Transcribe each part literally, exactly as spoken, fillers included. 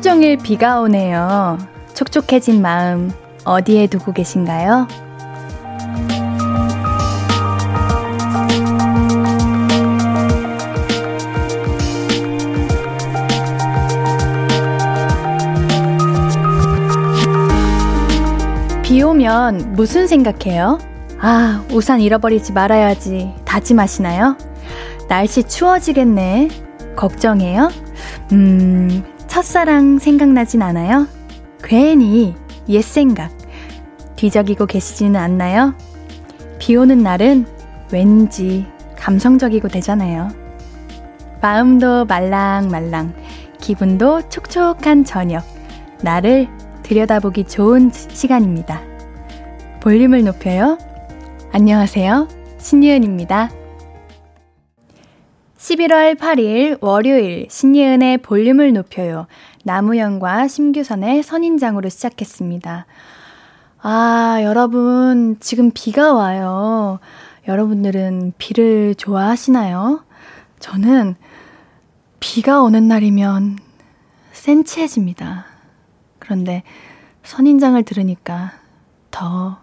하루 종일 비가 오네요. 촉촉해진 마음 어디에 두고 계신가요? 비 오면 무슨 생각해요? 아, 우산 잃어버리지 말아야지 다짐하시나요? 날씨 추워지겠네. 걱정해요? 음, 첫사랑 생각나진 않아요? 괜히 옛생각 뒤적이고 계시지는 않나요? 비 오는 날은 왠지 감성적이고 되잖아요. 마음도 말랑말랑, 기분도 촉촉한 저녁, 나를 들여다보기 좋은 시간입니다. 볼륨을 높여요. 안녕하세요, 신예은입니다. 십일월 팔일 월요일, 신예은의 볼륨을 높여요. 남우현과 심규선의 선인장으로 시작했습니다. 아, 여러분 지금 비가 와요. 여러분들은 비를 좋아하시나요? 저는 비가 오는 날이면 센치해집니다. 그런데 선인장을 들으니까 더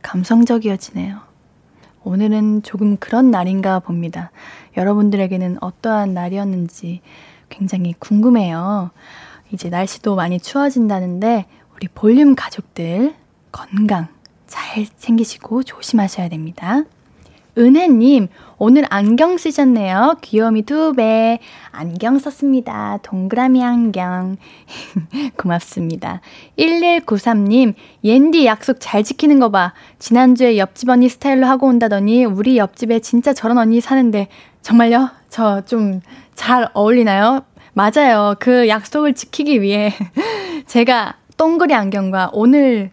감성적이어지네요. 오늘은 조금 그런 날인가 봅니다. 여러분들에게는 어떠한 날이었는지 굉장히 궁금해요. 이제 날씨도 많이 추워진다는데 우리 볼륨 가족들 건강 잘 챙기시고 조심하셔야 됩니다. 은혜님, 오늘 안경 쓰셨네요. 귀요미 두 배. 안경 썼습니다. 동그라미 안경. 고맙습니다. 일일구삼 님, 옌디 약속 잘 지키는 거 봐. 지난주에 옆집 언니 스타일로 하고 온다더니 우리 옆집에 진짜 저런 언니 사는데 정말요? 저 좀 잘 어울리나요? 맞아요. 그 약속을 지키기 위해 제가 동그리 안경과 오늘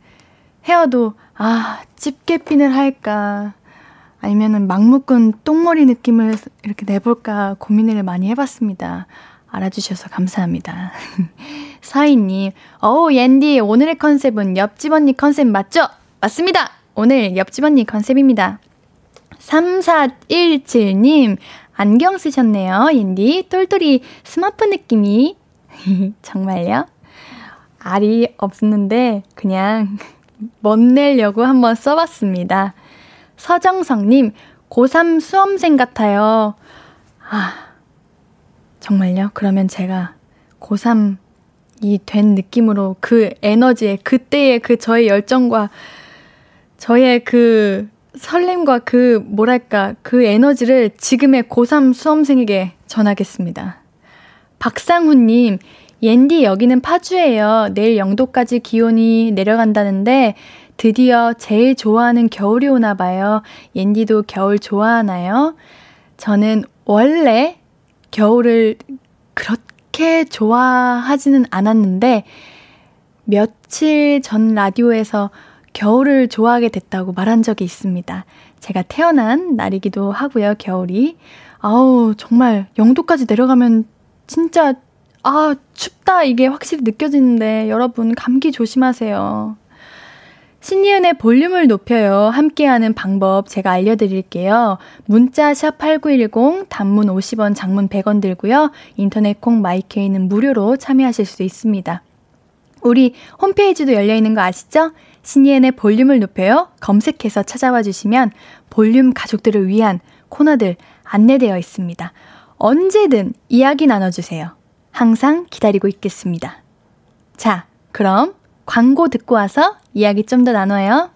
헤어도 아, 집게핀을 할까? 아니면은 막 묶은 똥머리 느낌을 이렇게 내볼까 고민을 많이 해봤습니다. 알아주셔서 감사합니다. 사인님, 어우, 옌디, 오늘의 컨셉은 옆집 언니 컨셉 맞죠? 맞습니다! 오늘 옆집 언니 컨셉입니다. 삼사일칠 님, 안경 쓰셨네요. 옌디, 똘똘이 스마프 느낌이. 정말요? 알이 없는데 그냥 멋내려고 한번 써봤습니다. 서정성님, 고삼 수험생 같아요. 아, 정말요? 그러면 제가 고삼이 된 느낌으로 그 에너지에, 그때의 그 저의 열정과 저의 그 설렘과 그 뭐랄까, 그 에너지를 지금의 고삼 수험생에게 전하겠습니다. 박상훈님, 옌디 여기는 파주예요. 내일 영도까지 기온이 내려간다는데 드디어 제일 좋아하는 겨울이 오나 봐요. 옌디도 겨울 좋아하나요? 저는 원래 겨울을 그렇게 좋아하지는 않았는데 며칠 전 라디오에서 겨울을 좋아하게 됐다고 말한 적이 있습니다. 제가 태어난 날이기도 하고요, 겨울이. 아우, 정말 영도까지 내려가면 진짜 아, 춥다 이게 확실히 느껴지는데 여러분 감기 조심하세요. 신예은의 볼륨을 높여요. 함께하는 방법 제가 알려드릴게요. 문자 샵 팔구일공, 단문 오십 원, 장문 백 원 들고요. 인터넷 콩 마이케이는 무료로 참여하실 수 있습니다. 우리 홈페이지도 열려있는 거 아시죠? 신예은의 볼륨을 높여요. 검색해서 찾아와 주시면 볼륨 가족들을 위한 코너들 안내되어 있습니다. 언제든 이야기 나눠주세요. 항상 기다리고 있겠습니다. 자, 그럼 광고 듣고 와서 이야기 좀 더 나눠요.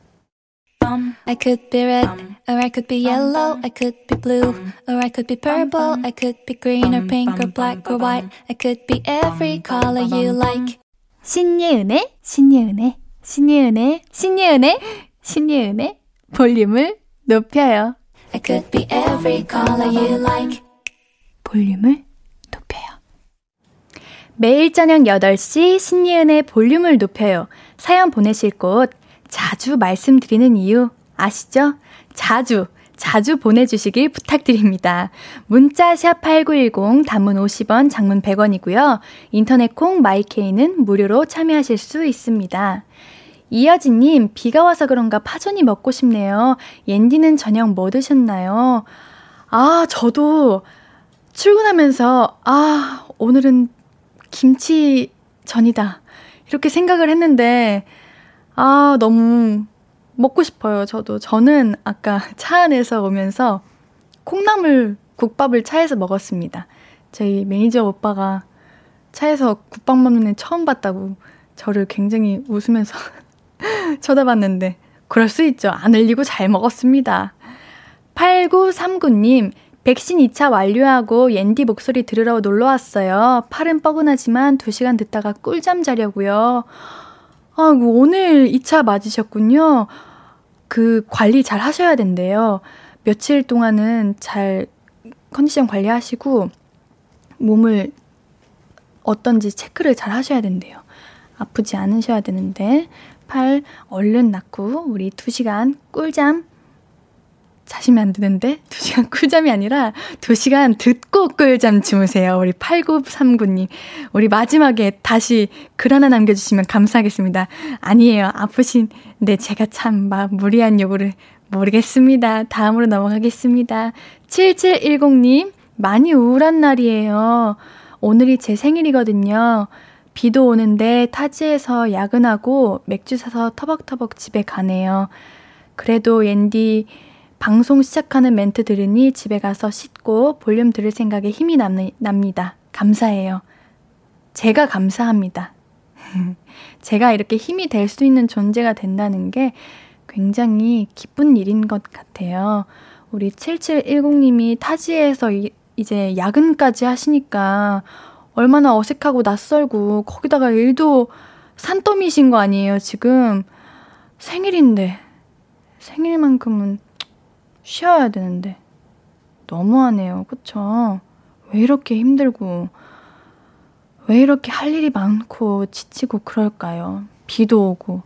I could be red or I could be yellow. I could be blue or I could be purple. I could be green or pink or black or white. I could be every color you like. 신예은의 신예은의 신예은의 신예은의 신예은의 볼륨을 높여요. I could be every color you like. 볼륨을 높여요. 매일 저녁 여덟 시 신예은의 볼륨을 높여요. 사연 보내실 곳 자주 말씀드리는 이유 아시죠? 자주 자주 보내주시길 부탁드립니다. 문자 샵 팔구일공, 단문 오십 원, 장문 백 원이고요. 인터넷 콩 마이케이는 무료로 참여하실 수 있습니다. 이여진님, 비가 와서 그런가 파전이 먹고 싶네요. 옌디는 저녁 뭐 드셨나요? 아, 저도 출근하면서 아, 오늘은 김치 전이다 이렇게 생각을 했는데 아 너무 먹고 싶어요. 저도 저는 아까 차 안에서 오면서 콩나물 국밥을 차에서 먹었습니다. 저희 매니저 오빠가 차에서 국밥 먹는 애 처음 봤다고 저를 굉장히 웃으면서 쳐다봤는데 그럴 수 있죠. 안 흘리고 잘 먹었습니다. 팔구삼구 님, 백신 이 차 완료하고 옌디 목소리 들으러 놀러 왔어요. 팔은 뻐근하지만 두 시간 듣다가 꿀잠 자려고요. 아, 오늘 이 차 맞으셨군요. 그 관리 잘 하셔야 된대요. 며칠 동안은 잘 컨디션 관리하시고 몸을 어떤지 체크를 잘 하셔야 된대요. 아프지 않으셔야 되는데 팔 얼른 낫고 우리 두 시간 꿀잠 자시면 안 되는데 두 시간 꿀잠이 아니라 두 시간 듣고 꿀잠 주무세요. 우리 팔구삼구 님 우리 마지막에 다시 글 하나 남겨주시면 감사하겠습니다. 아니에요. 아프신데 제가 참 막 무리한 요구를 모르겠습니다. 다음으로 넘어가겠습니다. 칠칠일공 님 많이 우울한 날이에요. 오늘이 제 생일이거든요. 비도 오는데 타지에서 야근하고 맥주 사서 터벅터벅 집에 가네요. 그래도 옌디 방송 시작하는 멘트 들으니 집에 가서 씻고 볼륨 들을 생각에 힘이 남, 납니다. 감사해요. 제가 감사합니다. 제가 이렇게 힘이 될 수 있는 존재가 된다는 게 굉장히 기쁜 일인 것 같아요. 우리 칠칠일공 님이 타지에서 이, 이제 야근까지 하시니까 얼마나 어색하고 낯설고 거기다가 일도 산더미신 거 아니에요. 지금 생일인데 생일만큼은 쉬어야 되는데 너무하네요. 그쵸? 왜 이렇게 힘들고 왜 이렇게 할 일이 많고 지치고 그럴까요? 비도 오고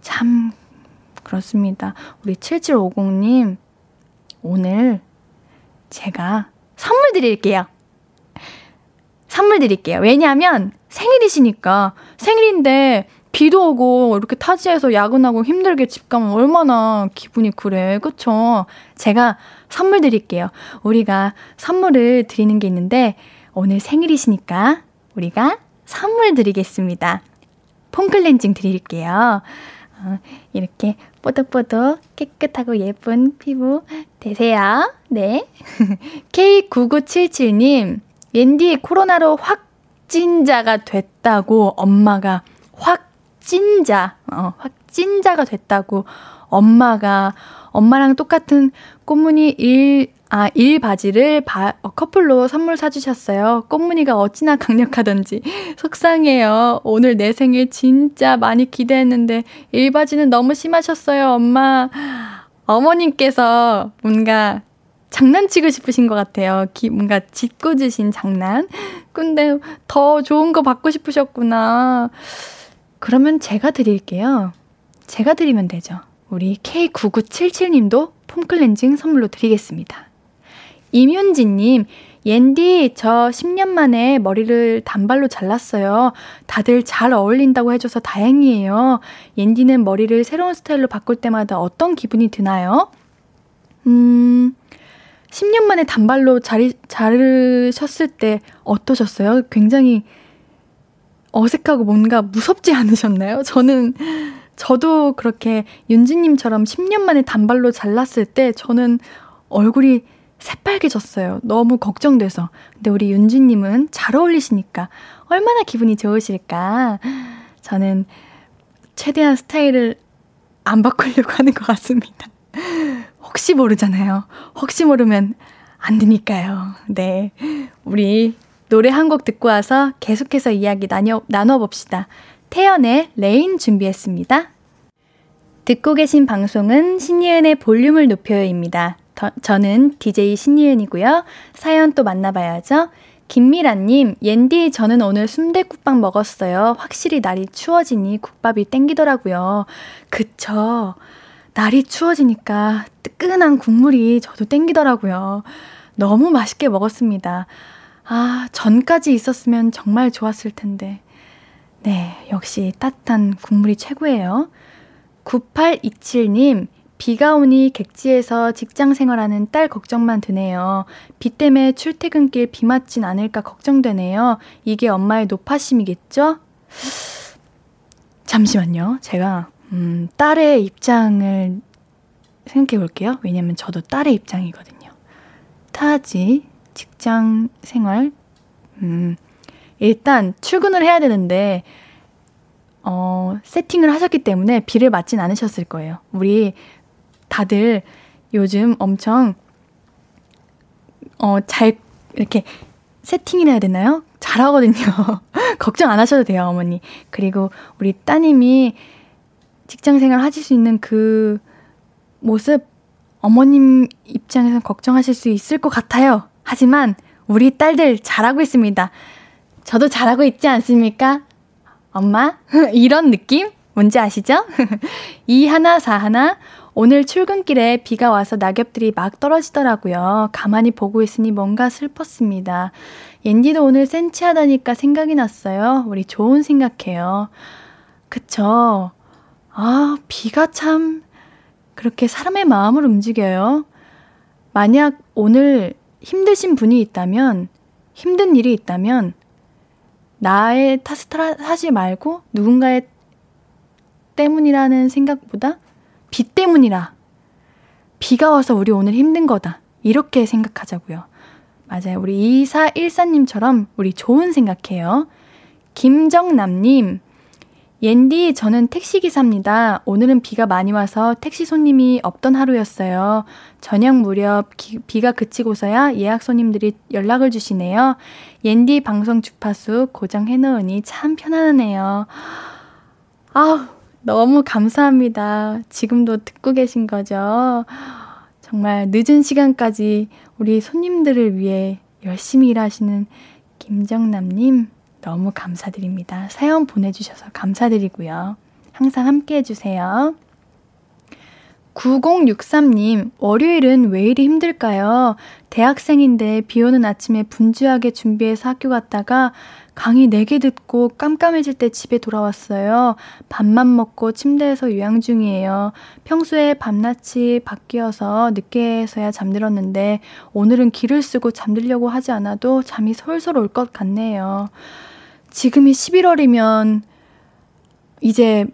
참 그렇습니다. 우리 칠칠오공 님 오늘 제가 선물 드릴게요. 선물 드릴게요. 왜냐하면 생일이시니까 생일인데 비도 오고 이렇게 타지에서 야근하고 힘들게 집 가면 얼마나 기분이 그래. 그쵸? 제가 선물 드릴게요. 우리가 선물을 드리는 게 있는데 오늘 생일이시니까 우리가 선물 드리겠습니다. 폼클렌징 드릴게요. 이렇게 뽀득뽀득 깨끗하고 예쁜 피부 되세요. 네. 케이 구구칠칠 님 옌디 코로나로 확진자가 됐다고 엄마가 확진자 어, 확진자가 됐다고 엄마가 엄마랑 똑같은 꽃무늬 일, 아, 일 바지를 바, 어, 커플로 선물 사주셨어요. 꽃무늬가 어찌나 강력하던지 속상해요. 오늘 내 생일 진짜 많이 기대했는데 일 바지는 너무 심하셨어요. 엄마 어머님께서 뭔가 장난치고 싶으신 것 같아요. 기, 뭔가 짓궂으신 장난. 근데 더 좋은 거 받고 싶으셨구나. 그러면 제가 드릴게요. 제가 드리면 되죠. 우리 케이 구구칠칠 님도 폼클렌징 선물로 드리겠습니다. 임윤지님, 옌디 저 십 년 만에 머리를 단발로 잘랐어요. 다들 잘 어울린다고 해줘서 다행이에요. 옌디는 머리를 새로운 스타일로 바꿀 때마다 어떤 기분이 드나요? 음... 십 년 만에 단발로 자리, 자르셨을 때 어떠셨어요? 굉장히 어색하고 뭔가 무섭지 않으셨나요? 저는, 저도 그렇게 윤지님처럼 십 년 만에 단발로 잘랐을 때 저는 얼굴이 새빨개졌어요. 너무 걱정돼서. 근데 우리 윤지님은 잘 어울리시니까 얼마나 기분이 좋으실까. 저는 최대한 스타일을 안 바꾸려고 하는 것 같습니다. 혹시 모르잖아요. 혹시 모르면 안 되니까요. 네, 우리 노래 한 곡 듣고 와서 계속해서 이야기 나눠, 나눠봅시다. 태연의 레인 준비했습니다. 듣고 계신 방송은 신예은의 볼륨을 높여요입니다. 더, 저는 디제이 신예은이고요. 사연 또 만나봐야죠. 김미라님, 옌디 저는 오늘 순댓국밥 먹었어요. 확실히 날이 추워지니 국밥이 땡기더라고요. 그쵸? 날이 추워지니까 뜨끈한 국물이 저도 땡기더라고요. 너무 맛있게 먹었습니다. 아, 전까지 있었으면 정말 좋았을 텐데. 네, 역시 따뜻한 국물이 최고예요. 구팔이칠 님, 비가 오니 객지에서 직장 생활하는 딸 걱정만 드네요. 비 때문에 출퇴근길 비 맞진 않을까 걱정되네요. 이게 엄마의 노파심이겠죠? 잠시만요. 제가 음, 딸의 입장을 생각해 볼게요. 왜냐면 저도 딸의 입장이거든요. 타지, 직장 생활, 음, 일단 출근을 해야 되는데 어, 세팅을 하셨기 때문에 비를 맞진 않으셨을 거예요. 우리 다들 요즘 엄청 어, 잘 이렇게 세팅이라 해야 되나요? 잘하거든요. 걱정 안 하셔도 돼요, 어머니. 그리고 우리 따님이 직장생활 하실 수 있는 그 모습 어머님 입장에서 걱정하실 수 있을 것 같아요. 하지만 우리 딸들 잘하고 있습니다. 저도 잘하고 있지 않습니까? 엄마? 이런 느낌? 뭔지 아시죠? 이 하나 사 하나 오늘 출근길에 비가 와서 낙엽들이 막 떨어지더라고요. 가만히 보고 있으니 뭔가 슬펐습니다. 옌디도 오늘 센치하다니까 생각이 났어요. 우리 좋은 생각해요. 그쵸? 아, 비가 참 그렇게 사람의 마음을 움직여요. 만약 오늘 힘드신 분이 있다면, 힘든 일이 있다면 나의 탓을 하지 말고 누군가의 때문이라는 생각보다 비 때문이라, 비가 와서 우리 오늘 힘든 거다, 이렇게 생각하자고요. 맞아요. 우리 이사일사님처럼 우리 좋은 생각해요. 김정남님, 옌디 저는 택시기사입니다. 오늘은 비가 많이 와서 택시 손님이 없던 하루였어요. 저녁 무렵 기, 비가 그치고서야 예약 손님들이 연락을 주시네요. 옌디 방송 주파수 고정해놓으니 참 편안하네요. 아우, 너무 감사합니다. 지금도 듣고 계신 거죠? 정말 늦은 시간까지 우리 손님들을 위해 열심히 일하시는 김정남님, 너무 감사드립니다. 사연 보내주셔서 감사드리고요. 항상 함께 해주세요. 구공육삼님, 월요일은 왜 이리 힘들까요? 대학생인데 비 오는 아침에 분주하게 준비해서 학교 갔다가 강의 네 개 듣고 깜깜해질 때 집에 돌아왔어요. 밥만 먹고 침대에서 요양 중이에요. 평소에 밤낮이 바뀌어서 늦게서야 잠들었는데 오늘은 기를 쓰고 잠들려고 하지 않아도 잠이 솔솔 올 것 같네요. 지금이 십일월이면 이제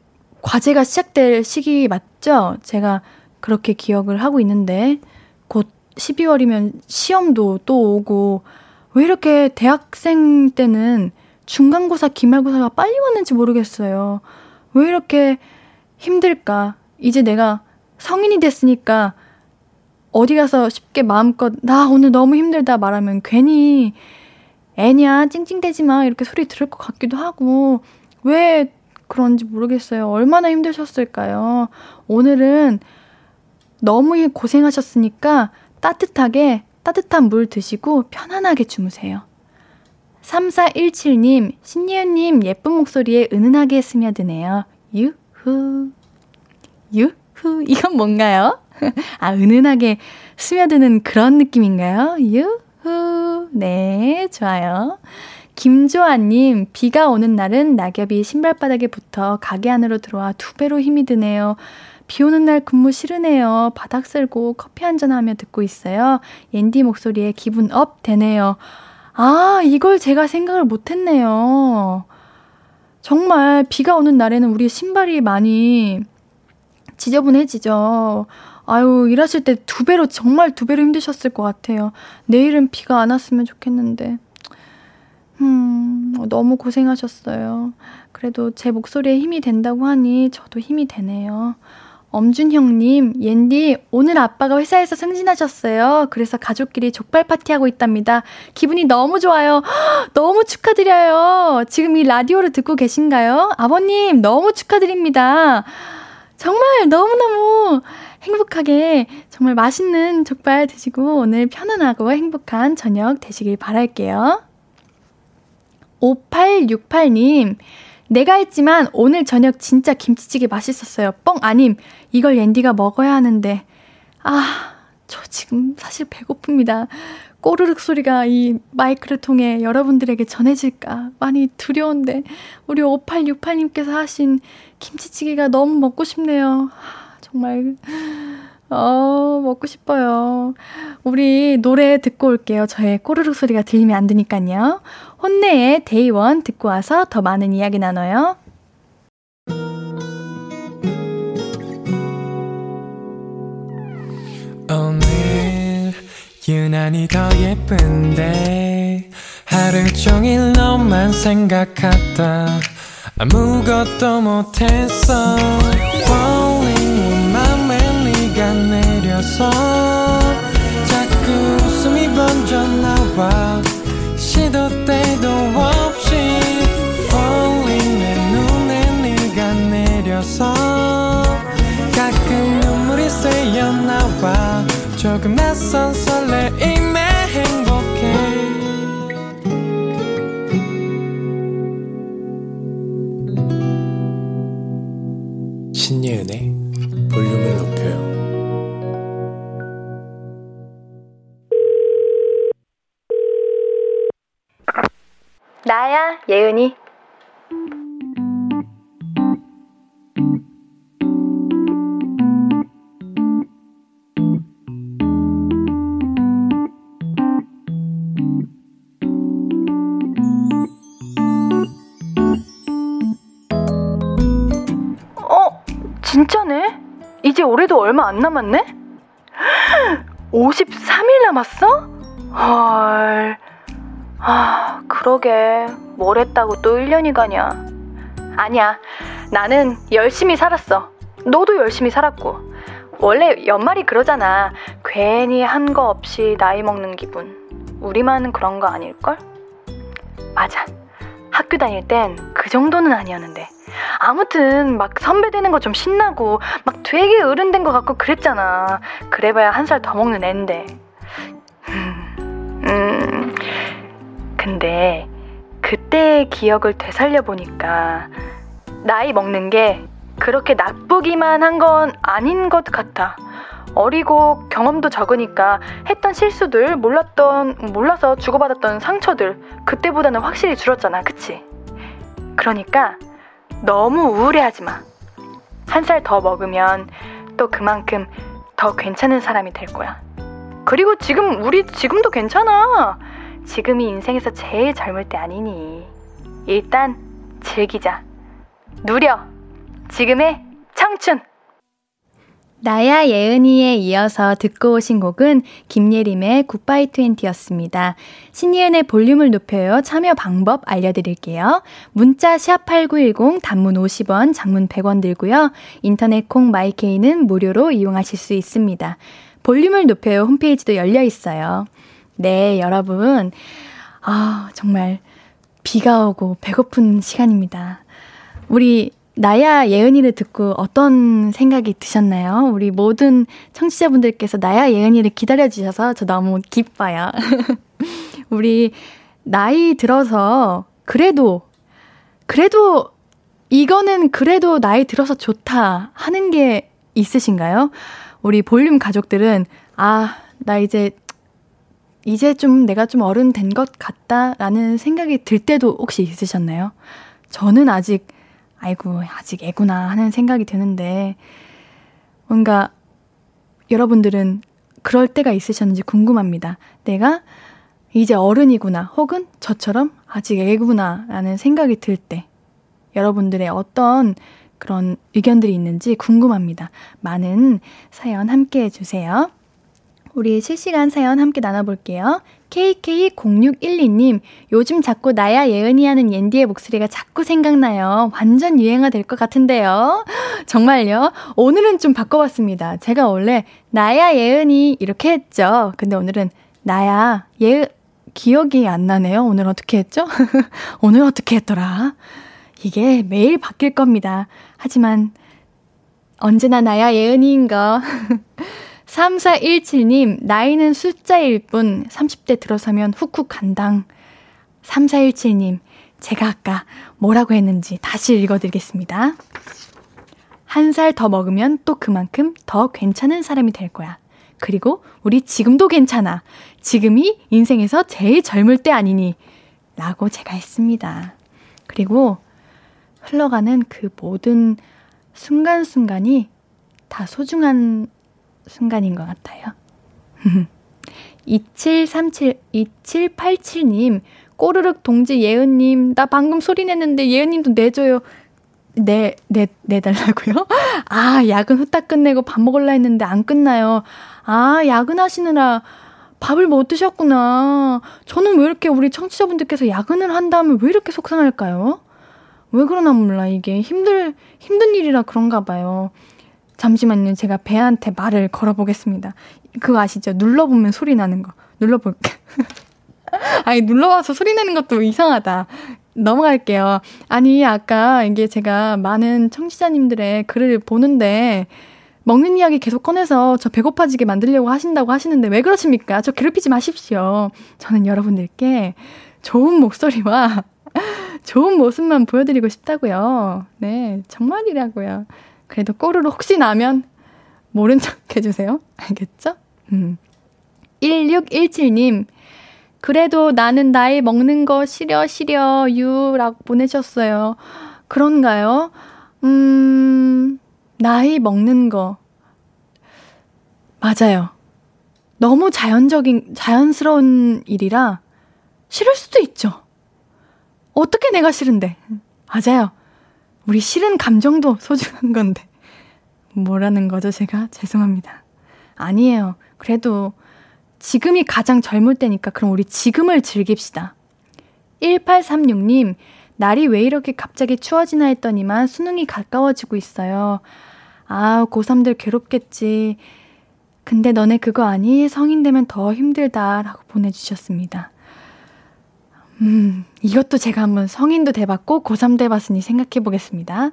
과제가 시작될 시기 맞죠? 제가 그렇게 기억을 하고 있는데 곧 십이월이면 시험도 또 오고, 왜 이렇게 대학생 때는 중간고사, 기말고사가 빨리 왔는지 모르겠어요. 왜 이렇게 힘들까? 이제 내가 성인이 됐으니까 어디 가서 쉽게 마음껏 나 오늘 너무 힘들다 말하면 괜히 애냐, 찡찡대지 마, 이렇게 소리 들을 것 같기도 하고, 왜 그런지 모르겠어요. 얼마나 힘드셨을까요? 오늘은 너무 고생하셨으니까 따뜻하게, 따뜻한 물 드시고 편안하게 주무세요. 삼사일칠님, 신예은님 예쁜 목소리에 은은하게 스며드네요. 유후. 유후. 이건 뭔가요? 아, 은은하게 스며드는 그런 느낌인가요? 유후. 네, 좋아요. 김조아님, 비가 오는 날은 낙엽이 신발바닥에 붙어 가게 안으로 들어와 두 배로 힘이 드네요. 비 오는 날 근무 싫으네요. 바닥 쓸고 커피 한잔하며 듣고 있어요. 옌디 목소리에 기분 업 되네요. 아, 이걸 제가 생각을 못했네요. 정말 비가 오는 날에는 우리 신발이 많이 지저분해지죠. 아유, 일하실 때 두 배로, 정말 두 배로 힘드셨을 것 같아요. 내일은 비가 안 왔으면 좋겠는데. 음, 너무 고생하셨어요. 그래도 제 목소리에 힘이 된다고 하니 저도 힘이 되네요. 엄준형님, 옌디 오늘 아빠가 회사에서 승진하셨어요. 그래서 가족끼리 족발 파티하고 있답니다. 기분이 너무 좋아요. 허, 너무 축하드려요. 지금 이 라디오를 듣고 계신가요? 아버님 너무 축하드립니다. 정말 너무너무 행복하게 정말 맛있는 족발 드시고 오늘 편안하고 행복한 저녁 되시길 바랄게요. 오팔육팔님, 내가 했지만 오늘 저녁 진짜 김치찌개 맛있었어요. 뻥 아님. 이걸 옌디가 먹어야 하는데. 아, 저 지금 사실 배고픕니다. 꼬르륵 소리가 이 마이크를 통해 여러분들에게 전해질까 많이 두려운데 우리 오팔육팔님께서 하신 김치찌개가 너무 먹고 싶네요. 정말 어, 먹고 싶어요. 우리 노래 듣고 올게요. 저의 꼬르륵 소리가 들리면 안 되니까요. 혼내의 데이원 듣고 와서 더 많은 이야기 나눠요. 오늘 유난히 더 예쁜데 하루 종일 너만 생각하다 아무것도 못했어. Falling 맘에 네가 내려서 자꾸 웃음이 번져 나와 시도 때도 없이 Falling 내 눈에 네가 내려서 가끔 눈물이 새어 나와 조금 낯선 설레임에 행복해. 신예은의 볼륨을 높여요. 나야, 예은이. 진짜네? 이제 올해도 얼마 안 남았네? 오십삼 일 남았어? 헐... 아, 그러게 뭘 했다고 또 일 년이 가냐. 아니야, 나는 열심히 살았어. 너도 열심히 살았고. 원래 연말이 그러잖아. 괜히 한 거 없이 나이 먹는 기분. 우리만 그런 거 아닐걸? 맞아, 학교 다닐 땐 그 정도는 아니었는데. 아무튼 막 선배 되는 거 좀 신나고 막 되게 어른된 거 같고 그랬잖아. 그래봐야 한 살 더 먹는 앤데. 음, 근데 그때의 기억을 되살려보니까 나이 먹는 게 그렇게 나쁘기만 한 건 아닌 것 같아. 어리고 경험도 적으니까 했던 실수들, 몰랐던, 몰라서 주고받았던 상처들 그때보다는 확실히 줄었잖아, 그치? 그러니까 너무 우울해하지 마. 한 살 더 먹으면 또 그만큼 더 괜찮은 사람이 될 거야. 그리고 지금 우리 지금도 괜찮아. 지금이 인생에서 제일 젊을 때 아니니 일단 즐기자. 누려 지금의 청춘. 나야 예은이에 이어서 듣고 오신 곡은 김예림의 굿바이 트웬티였습니다. 신예은의 볼륨을 높여요. 참여 방법 알려드릴게요. 문자 샵팔구일공 단문 오십 원, 장문 백 원 들고요. 인터넷 콩 마이케이는 무료로 이용하실 수 있습니다. 볼륨을 높여요 홈페이지도 열려 있어요. 네, 여러분. 아, 정말 비가 오고 배고픈 시간입니다. 우리 나야 예은이를 듣고 어떤 생각이 드셨나요? 우리 모든 청취자분들께서 나야 예은이를 기다려주셔서 저 너무 기뻐요. 우리 나이 들어서 그래도 그래도 이거는 그래도 나이 들어서 좋다 하는 게 있으신가요? 우리 볼륨 가족들은 아, 나 이제 이제 좀 내가 좀 어른 된 것 같다라는 생각이 들 때도 혹시 있으셨나요? 저는 아직 아이고 아직 애구나 하는 생각이 드는데 뭔가 여러분들은 그럴 때가 있으셨는지 궁금합니다. 내가 이제 어른이구나 혹은 저처럼 아직 애구나 라는 생각이 들 때 여러분들의 어떤 그런 의견들이 있는지 궁금합니다. 많은 사연 함께 해주세요. 우리 실시간 사연 함께 나눠볼게요. 케이케이 공육일이 님, 요즘 자꾸 나야 예은이 하는 옌디의 목소리가 자꾸 생각나요. 완전 유행화 될 것 같은데요. 정말요? 오늘은 좀 바꿔봤습니다. 제가 원래 나야 예은이 이렇게 했죠. 근데 오늘은 나야 예 기억이 안 나네요. 오늘 어떻게 했죠? 오늘 어떻게 했더라? 이게 매일 바뀔 겁니다. 하지만 언제나 나야 예은이인 거. 삼사일칠 님, 나이는 숫자일 뿐 삼십 대 들어서면 훅훅 간당. 삼사일칠 님, 제가 아까 뭐라고 했는지 다시 읽어드리겠습니다. 한 살 더 먹으면 또 그만큼 더 괜찮은 사람이 될 거야. 그리고 우리 지금도 괜찮아. 지금이 인생에서 제일 젊을 때 아니니 라고 제가 했습니다. 그리고 흘러가는 그 모든 순간순간이 다 소중한 순간인 것 같아요. 이칠삼칠, 이칠팔칠님 꼬르륵 동지 예은님 나 방금 소리 냈는데 예은님도 내줘요. 내, 내, 내달라고요? 아, 야근 후딱 끝내고 밥 먹으려 했는데 안 끝나요. 아, 야근하시느라 밥을 못 드셨구나. 저는 왜 이렇게 우리 청취자분들께서 야근을 한 다음에 왜 이렇게 속상할까요? 왜 그러나 몰라. 이게 힘들, 힘든 일이라 그런가 봐요. 잠시만요. 제가 배한테 말을 걸어보겠습니다. 그거 아시죠? 눌러보면 소리 나는 거. 눌러볼게. 아니, 눌러와서 소리 내는 것도 이상하다. 넘어갈게요. 아니, 아까 이게 제가 많은 청취자님들의 글을 보는데 먹는 이야기 계속 꺼내서 저 배고파지게 만들려고 하신다고 하시는데 왜 그러십니까? 저 괴롭히지 마십시오. 저는 여러분들께 좋은 목소리와 좋은 모습만 보여드리고 싶다고요. 네, 정말이라고요. 그래도 꼬르륵 혹시 나면 모른 척 해주세요. 알겠죠? 음. 일육일칠님 그래도 나는 나이 먹는 거 싫어 싫어 유라고 보내셨어요. 그런가요? 음... 나이 먹는 거 맞아요. 너무 자연적인 자연스러운 일이라 싫을 수도 있죠. 어떻게 내가 싫은데. 맞아요. 우리 싫은 감정도 소중한 건데 뭐라는 거죠 제가? 죄송합니다. 아니에요. 그래도 지금이 가장 젊을 때니까 그럼 우리 지금을 즐깁시다. 일팔삼육님 날이 왜 이렇게 갑자기 추워지나 했더니만 수능이 가까워지고 있어요. 아, 고삼들 괴롭겠지. 근데 너네 그거 아니? 성인 되면 더 힘들다 라고 보내주셨습니다. 음, 이것도 제가 한번 성인도 돼봤고 고삼 돼봤으니 생각해보겠습니다.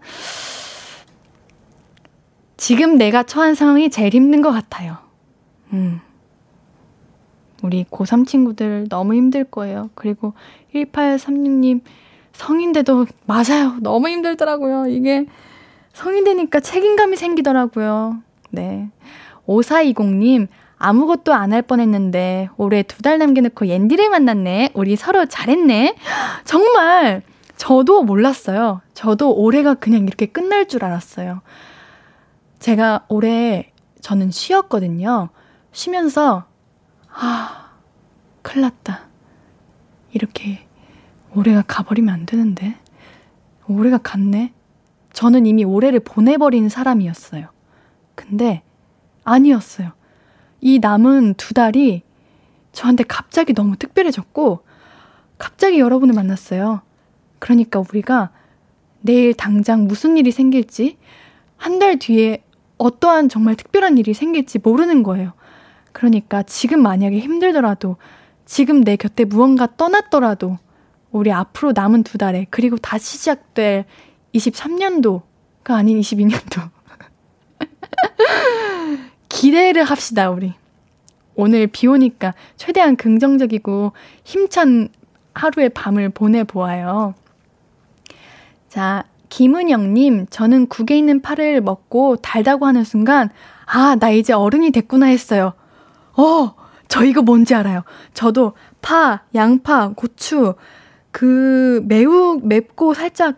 지금 내가 처한 상황이 제일 힘든 것 같아요. 음, 우리 고삼 친구들 너무 힘들 거예요. 그리고 일팔삼육님 성인데도 맞아요. 너무 힘들더라고요. 이게 성인 되니까 책임감이 생기더라고요. 네. 오사이공님 아무것도 안 할 뻔했는데 올해 두 달 남겨놓고 옌디를 만났네. 우리 서로 잘했네. 정말 저도 몰랐어요. 저도 올해가 그냥 이렇게 끝날 줄 알았어요. 제가 올해 저는 쉬었거든요. 쉬면서 아, 큰일 났다. 이렇게 올해가 가버리면 안 되는데. 올해가 갔네. 저는 이미 올해를 보내버린 사람이었어요. 근데 아니었어요. 이 남은 두 달이 저한테 갑자기 너무 특별해졌고 갑자기 여러분을 만났어요. 그러니까 우리가 내일 당장 무슨 일이 생길지 한 달 뒤에 어떠한 정말 특별한 일이 생길지 모르는 거예요. 그러니까 지금 만약에 힘들더라도 지금 내 곁에 무언가 떠났더라도 우리 앞으로 남은 두 달에 그리고 다시 시작될 이십삼 년도가 아닌 이십이 년도 기대를 합시다. 우리 오늘 비 오니까 최대한 긍정적이고 힘찬 하루의 밤을 보내보아요. 자, 김은영님 저는 국에 있는 파를 먹고 달다고 하는 순간 아, 나 이제 어른이 됐구나 했어요. 어, 저 이거 뭔지 알아요. 저도 파, 양파, 고추 그 매우 맵고 살짝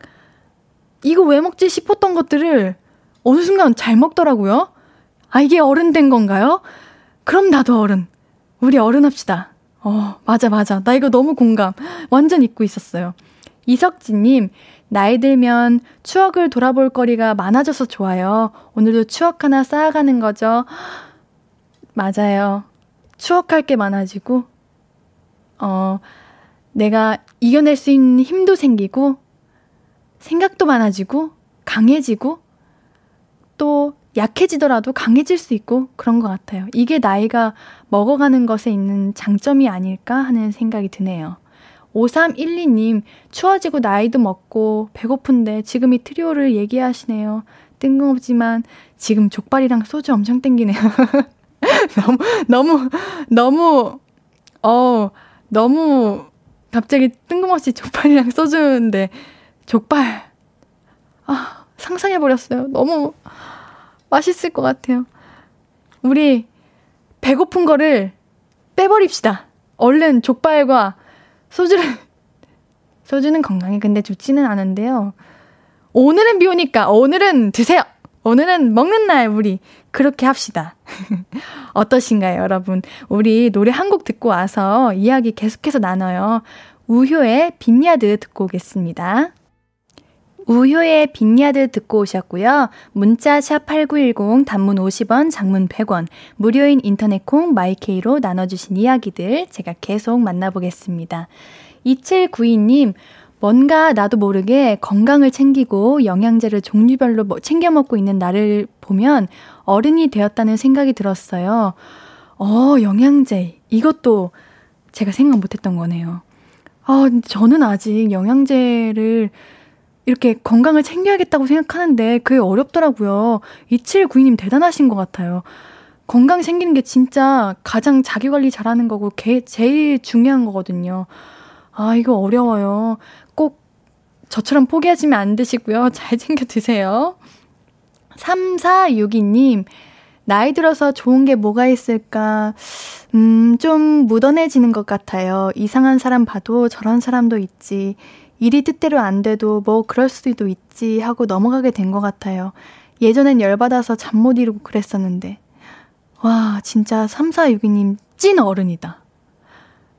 이거 왜 먹지 싶었던 것들을 어느 순간 잘 먹더라고요. 아, 이게 어른 된 건가요? 그럼 나도 어른. 우리 어른 합시다. 어, 맞아 맞아. 나 이거 너무 공감. 완전 잊고 있었어요. 이석진님 나이 들면 추억을 돌아볼 거리가 많아져서 좋아요. 오늘도 추억 하나 쌓아가는 거죠. 맞아요. 추억할 게 많아지고 어... 내가 이겨낼 수 있는 힘도 생기고 생각도 많아지고 강해지고 또 약해지더라도 강해질 수 있고 그런 것 같아요. 이게 나이가 먹어가는 것에 있는 장점이 아닐까 하는 생각이 드네요. 오삼일이님 추워지고 나이도 먹고 배고픈데 지금 이 트리오를 얘기하시네요. 뜬금없지만 지금 족발이랑 소주 엄청 땡기네요. 너무 너무 너무 어 너무 갑자기 뜬금없이 족발이랑 소주인데 족발 아 상상해버렸어요. 너무 맛있을 것 같아요. 우리 배고픈 거를 빼버립시다. 얼른 족발과 소주를 소주는 건강에 근데 좋지는 않은데요. 오늘은 비 오니까 오늘은 드세요. 오늘은 먹는 날 우리 그렇게 합시다. 어떠신가요, 여러분? 우리 노래 한 곡 듣고 와서 이야기 계속해서 나눠요. 우효의 빈야드 듣고 오겠습니다. 우효의 빈야드 듣고 오셨고요. 문자 샵 팔구일공, 단문 오십 원, 장문 백 원, 무료인 인터넷 콩 마이케이로 나눠주신 이야기들 제가 계속 만나보겠습니다. 이칠구이 님, 뭔가 나도 모르게 건강을 챙기고 영양제를 종류별로 챙겨 먹고 있는 나를 보면 어른이 되었다는 생각이 들었어요. 어, 영양제, 이것도 제가 생각 못했던 거네요. 아, 저는 아직 영양제를 이렇게 건강을 챙겨야겠다고 생각하는데 그게 어렵더라고요. 이칠구이 님 대단하신 것 같아요. 건강 챙기는 게 진짜 가장 자기관리 잘하는 거고 제일 중요한 거거든요. 아, 이거 어려워요. 꼭 저처럼 포기하시면 안 드시고요. 잘 챙겨 드세요. 삼사육이 님, 나이 들어서 좋은 게 뭐가 있을까? 음, 좀 무던해지는 것 같아요. 이상한 사람 봐도 저런 사람도 있지. 일이 뜻대로 안 돼도 뭐 그럴 수도 있지 하고 넘어가게 된 것 같아요. 예전엔 열받아서 잠 못 이루고 그랬었는데. 와, 진짜 삼사육이 님 찐 어른이다.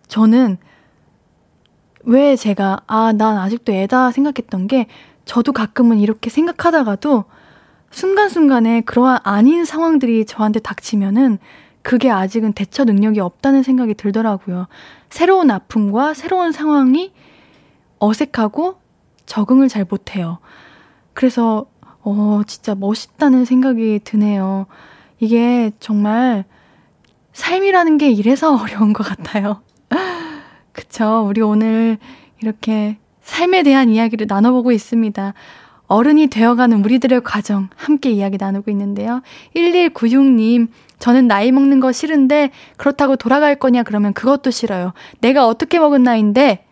저는 왜 제가 아, 난 아직도 애다 생각했던 게 저도 가끔은 이렇게 생각하다가도 순간순간에 그러한 아닌 상황들이 저한테 닥치면은 그게 아직은 대처 능력이 없다는 생각이 들더라고요. 새로운 아픔과 새로운 상황이 어색하고 적응을 잘 못해요. 그래서 어, 진짜 멋있다는 생각이 드네요. 이게 정말 삶이라는 게 이래서 어려운 것 같아요. 그쵸? 우리 오늘 이렇게 삶에 대한 이야기를 나눠보고 있습니다. 어른이 되어가는 우리들의 과정 함께 이야기 나누고 있는데요. 일일구육 님, 저는 나이 먹는 거 싫은데 그렇다고 돌아갈 거냐 그러면 그것도 싫어요. 내가 어떻게 먹은 나이인데.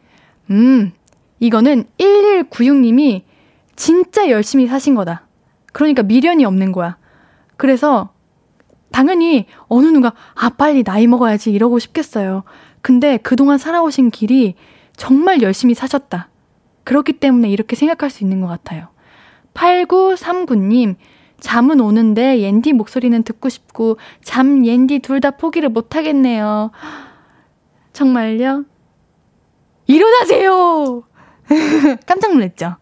음, 이거는 일일구육 님이 진짜 열심히 사신 거다. 그러니까 미련이 없는 거야. 그래서 당연히 어느 누가 아, 빨리 나이 먹어야지 이러고 싶겠어요. 근데 그동안 살아오신 길이 정말 열심히 사셨다. 그렇기 때문에 이렇게 생각할 수 있는 것 같아요. 팔구삼구 님, 잠은 오는데 옌디 목소리는 듣고 싶고 잠, 옌디 둘 다 포기를 못하겠네요. 정말요? 일어나세요! 깜짝 놀랐죠?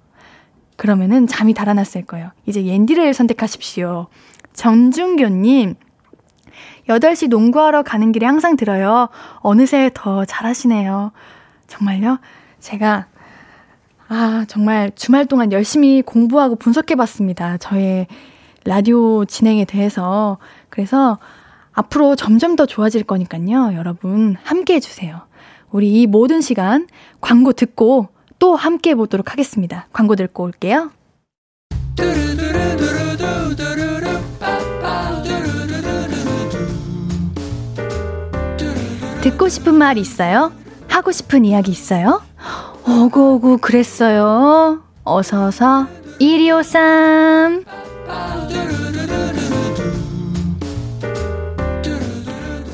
그러면은 잠이 달아났을 거예요. 이제 옌디를 선택하십시오. 정준교님, 여덟 시 농구하러 가는 길에 항상 들어요. 어느새 더 잘하시네요. 정말요? 제가 아, 정말 주말 동안 열심히 공부하고 분석해봤습니다. 저의 라디오 진행에 대해서. 그래서 앞으로 점점 더 좋아질 거니까요. 여러분 함께해 주세요. 우리 이 모든 시간 광고 듣고 또 함께해 보도록 하겠습니다. 광고 듣고 올게요. 듣고 싶은 말 있어요? 하고 싶은 이야기 있어요? 오구오구 그랬어요. 어서어서 일이오삼.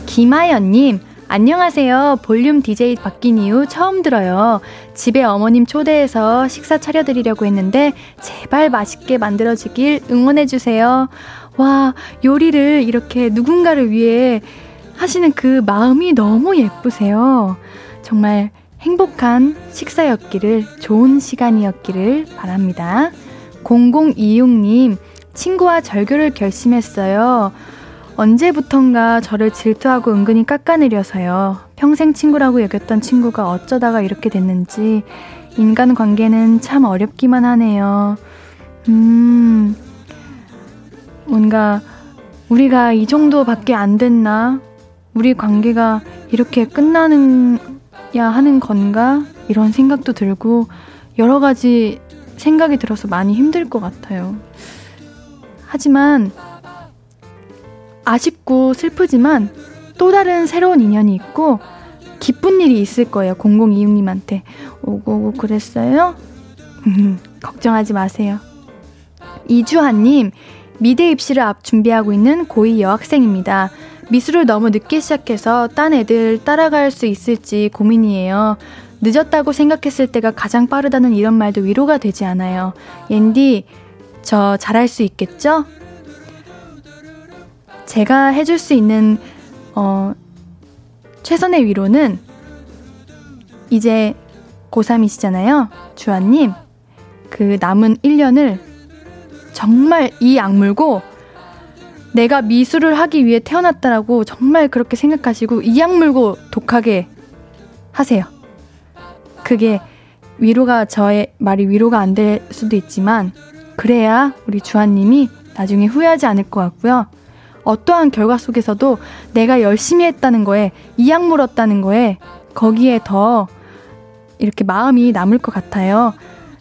김하연님, 안녕하세요. 볼륨 디제이 바뀐 이후 처음 들어요. 집에 어머님 초대해서 식사 차려드리려고 했는데 제발 맛있게 만들어지길 응원해주세요. 와, 요리를 이렇게 누군가를 위해 하시는 그 마음이 너무 예쁘세요. 정말 행복한 식사였기를, 좋은 시간이었기를 바랍니다. 공공이육 님, 친구와 절교를 결심했어요. 언제부턴가 저를 질투하고 은근히 깎아내려서요. 평생 친구라고 여겼던 친구가 어쩌다가 이렇게 됐는지 인간관계는 참 어렵기만 하네요. 음, 뭔가 우리가 이 정도밖에 안 됐나? 우리 관계가 이렇게 끝나는 야 하는 건가? 이런 생각도 들고 여러 가지 생각이 들어서 많이 힘들 것 같아요. 하지만 아쉽고 슬프지만 또 다른 새로운 인연이 있고 기쁜 일이 있을 거예요. 공공이육 님한테 오고오고 그랬어요? 걱정하지 마세요. 이주한님, 미대 입시를 앞 준비하고 있는 고이 여학생입니다. 미술을 너무 늦게 시작해서 딴 애들 따라갈 수 있을지 고민이에요. 늦었다고 생각했을 때가 가장 빠르다는 이런 말도 위로가 되지 않아요. 옌디, 저 잘할 수 있겠죠? 제가 해줄 수 있는 어, 최선의 위로는 이제 고삼이시잖아요. 주아님, 그 남은 일 년을 정말 이 악물고 내가 미술을 하기 위해 태어났다라고 정말 그렇게 생각하시고 이 악물고 독하게 하세요. 그게 위로가 저의 말이 위로가 안 될 수도 있지만 그래야 우리 주아님이 나중에 후회하지 않을 것 같고요. 어떠한 결과 속에서도 내가 열심히 했다는 거에 이 악물었다는 거에 거기에 더 이렇게 마음이 남을 것 같아요.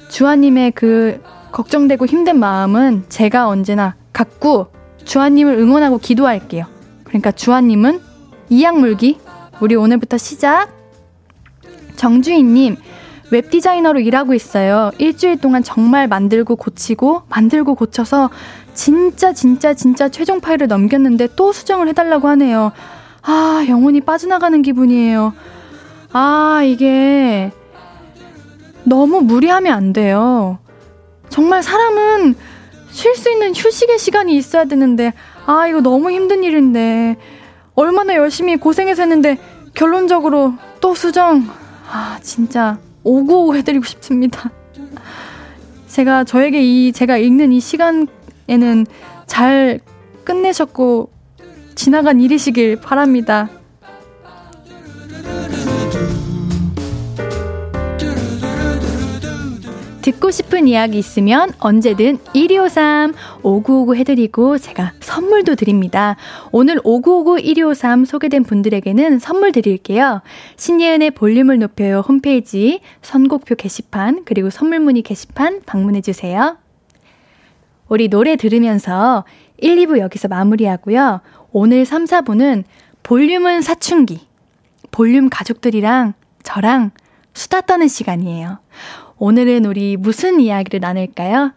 주아님의 그 걱정되고 힘든 마음은 제가 언제나 갖고 주아님을 응원하고 기도할게요. 그러니까 주아님은 이 악물기 우리 오늘부터 시작. 정주인님, 웹디자이너로 일하고 있어요. 일주일 동안 정말 만들고 고치고 만들고 고쳐서 진짜 진짜 진짜 최종 파일을 넘겼는데 또 수정을 해달라고 하네요. 아, 영혼이 빠져나가는 기분이에요. 아, 이게 너무 무리하면 안 돼요. 정말 사람은 쉴 수 있는 휴식의 시간이 있어야 되는데 아, 이거 너무 힘든 일인데 얼마나 열심히 고생해서 했는데 결론적으로 또 수정. 아, 진짜 오구오구 해드리고 싶습니다. 제가 저에게 이 제가 읽는 이 시간에는 잘 끝내셨고 지나간 일이시길 바랍니다. 듣고 싶은 이야기 있으면 언제든 일이오삼 오구오구 해드리고 제가 선물도 드립니다. 오늘 오구오구 일이오삼 소개된 분들에게는 선물 드릴게요. 신예은의 볼륨을 높여요 홈페이지 선곡표 게시판 그리고 선물 문의 게시판 방문해주세요. 우리 노래 들으면서 일, 이 부 여기서 마무리하고요. 오늘 삼, 사 부는 볼륨은 사춘기, 볼륨 가족들이랑 저랑 수다 떠는 시간이에요. 오늘은 우리 무슨 이야기를 나눌까요?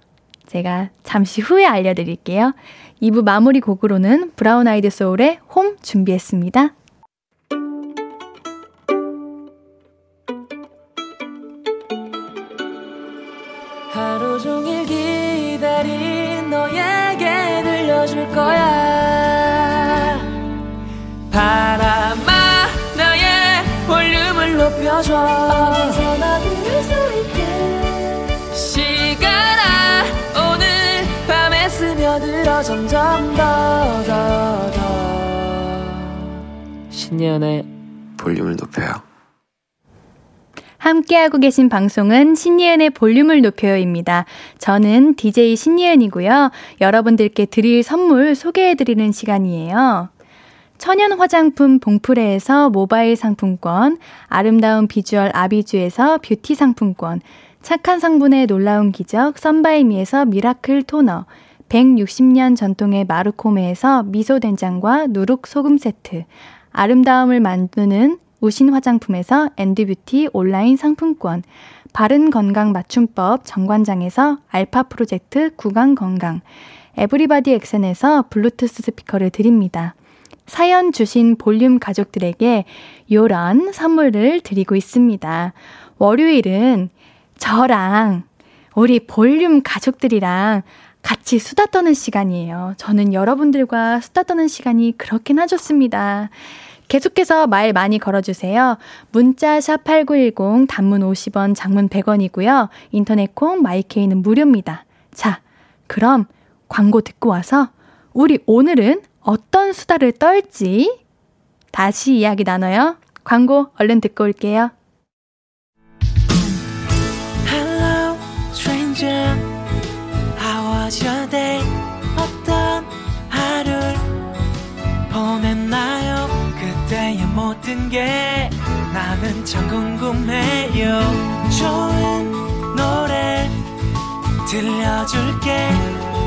제가 잠시 후에 알려드릴게요. 이 부 마무리 곡으로는 브라운 아이드 소울의 홈 준비했습니다. 하루 종일 기다린 너에게 들려줄 거야. 바람아, 나의 볼륨을 높여줘. 어디서나 들을 수 있게. 점점 더, 더, 더. 신예은의 볼륨을 높여요. 함께하고 계신 방송은 신예은의 볼륨을 높여요입니다. 저는 디제이 신예은이고요. 여러분들께 드릴 선물 소개해드리는 시간이에요. 천연 화장품 봉프레에서 모바일 상품권, 아름다운 비주얼 아비주에서 뷰티 상품권, 착한 성분의 놀라운 기적 선바이미에서 미라클 토너, 백육십 년 전통의 마루코메에서 미소된장과 누룩소금 세트, 아름다움을 만드는 우신 화장품에서 엔드뷰티 온라인 상품권, 바른건강 맞춤법 정관장에서 알파 프로젝트 구강건강, 에브리바디 엑센에서 블루투스 스피커를 드립니다. 사연 주신 볼륨 가족들에게 요런 선물을 드리고 있습니다. 월요일은 저랑 우리 볼륨 가족들이랑 같이 수다 떠는 시간이에요. 저는 여러분들과 수다 떠는 시간이 그렇게나 좋습니다. 계속해서 말 많이 걸어주세요. 문자 샵 팔구일공, 단문 오십 원, 장문 백 원이고요. 인터넷 콩, 마이케이는 무료입니다. 자, 그럼 광고 듣고 와서 우리 오늘은 어떤 수다를 떨지 다시 이야기 나눠요. 광고 얼른 듣고 올게요. Hello, stranger. Your day, 어떤 하루를 보냈나요? 그때의 모든 게 나는 참 궁금해요. 좋은 노래 들려줄게.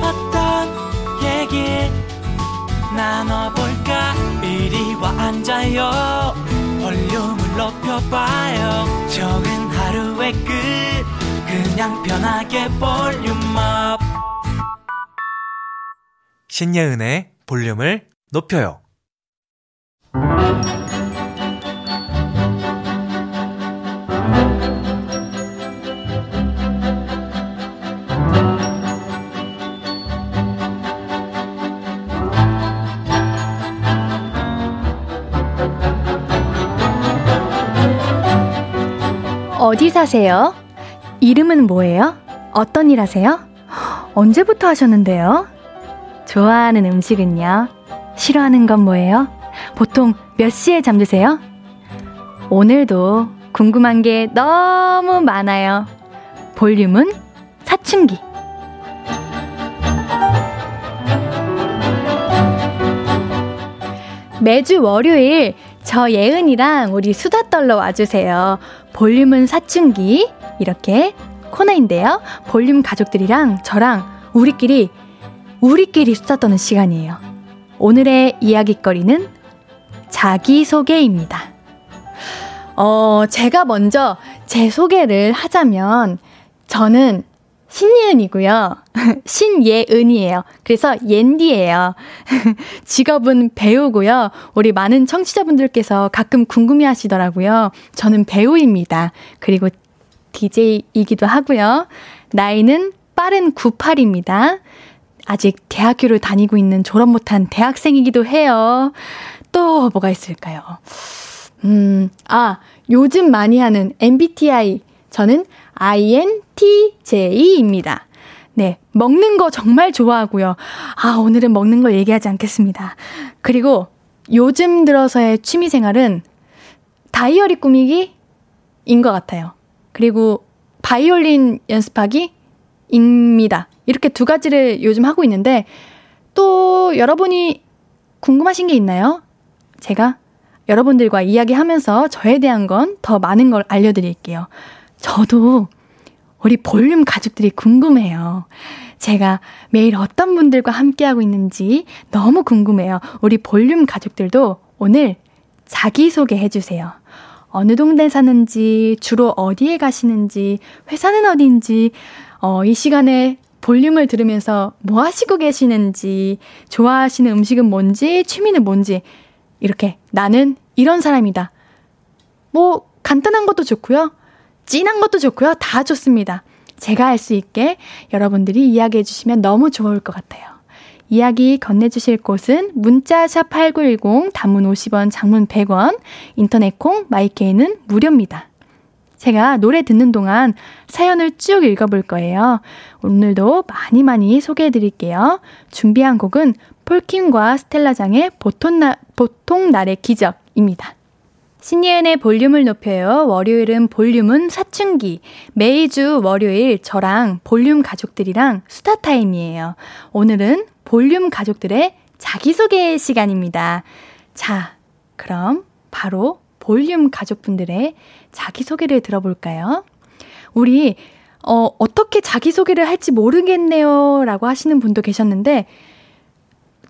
어떤 얘기 나눠볼까? 이리 와 앉아요. 볼륨을 높여봐요. 적은 하루의 끝 그냥 편하게 볼륨업. 신예은의 볼륨을 높여요. 어디 사세요? 이름은 뭐예요? 어떤 일 하세요? 언제부터 하셨는데요? 좋아하는 음식은요? 싫어하는 건 뭐예요? 보통 몇 시에 잠드세요? 오늘도 궁금한 게 너무 많아요. 볼륨은 사춘기. 매주 월요일 저 예은이랑 우리 수다 떨러 와주세요. 볼륨은 사춘기 이렇게 코너인데요. 볼륨 가족들이랑 저랑 우리끼리 우리끼리 수다 떠는 시간이에요. 오늘의 이야기거리는 자기소개입니다. 어, 제가 먼저 제 소개를 하자면 저는 신예은이고요. 신예은이에요. 그래서 옌디예요. 직업은 배우고요. 우리 많은 청취자분들께서 가끔 궁금해하시더라고요. 저는 배우입니다. 그리고 디제이이기도 하고요. 나이는 빠른 구십팔입니다. 아직 대학교를 다니고 있는 졸업 못한 대학생이기도 해요. 또 뭐가 있을까요? 음, 아, 요즘 많이 하는 엠비티아이. 저는 아이엔티제이입니다. 네, 먹는 거 정말 좋아하고요. 아, 오늘은 먹는 걸 얘기하지 않겠습니다. 그리고 요즘 들어서의 취미생활은 다이어리 꾸미기인 것 같아요. 그리고 바이올린 연습하기입니다. 이렇게 두 가지를 요즘 하고 있는데 또 여러분이 궁금하신 게 있나요? 제가 여러분들과 이야기하면서 저에 대한 건 더 많은 걸 알려드릴게요. 저도 우리 볼륨 가족들이 궁금해요. 제가 매일 어떤 분들과 함께하고 있는지 너무 궁금해요. 우리 볼륨 가족들도 오늘 자기소개해 주세요. 어느 동네 사는지, 주로 어디에 가시는지, 회사는 어딘지, 어, 이 시간에 볼륨을 들으면서 뭐 하시고 계시는지, 좋아하시는 음식은 뭔지, 취미는 뭔지, 이렇게 나는 이런 사람이다. 뭐 간단한 것도 좋고요. 진한 것도 좋고요. 다 좋습니다. 제가 알 수 있게 여러분들이 이야기해 주시면 너무 좋을 것 같아요. 이야기 건네주실 곳은 문자샵 팔구일공, 단문 오십 원, 장문 백 원, 인터넷 콩, 마이케이는 무료입니다. 제가 노래 듣는 동안 사연을 쭉 읽어볼 거예요. 오늘도 많이 많이 소개해드릴게요. 준비한 곡은 폴킴과 스텔라장의 보통나, 보통날의 기적입니다. 신예은의 볼륨을 높여요. 월요일은 볼륨은 사춘기. 매주 월요일 저랑 볼륨 가족들이랑 수다 타임이에요. 오늘은 볼륨 가족들의 자기소개 시간입니다. 자, 그럼 바로 볼륨 가족분들의 자기소개를 들어볼까요? 우리 어, 어떻게 자기소개를 할지 모르겠네요 라고 하시는 분도 계셨는데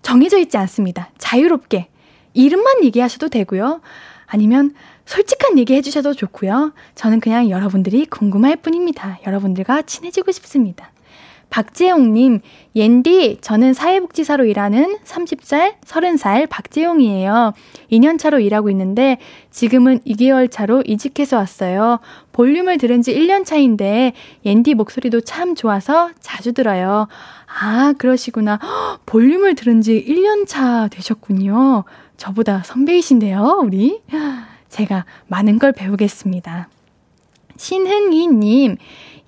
정해져 있지 않습니다. 자유롭게 이름만 얘기하셔도 되고요. 아니면 솔직한 얘기 해주셔도 좋고요. 저는 그냥 여러분들이 궁금할 뿐입니다. 여러분들과 친해지고 싶습니다. 박재용님, 옌디, 저는 사회복지사로 일하는 서른 살, 서른 살 박재용이에요. 이 년 차로 일하고 있는데 지금은 이 개월 차로 이직해서 왔어요. 볼륨을 들은 지 일 년 차인데 옌디 목소리도 참 좋아서 자주 들어요. 아, 그러시구나. 헉, 볼륨을 들은 지 일 년 차 되셨군요. 저보다 선배이신데요, 우리. 제가 많은 걸 배우겠습니다. 신흥희님,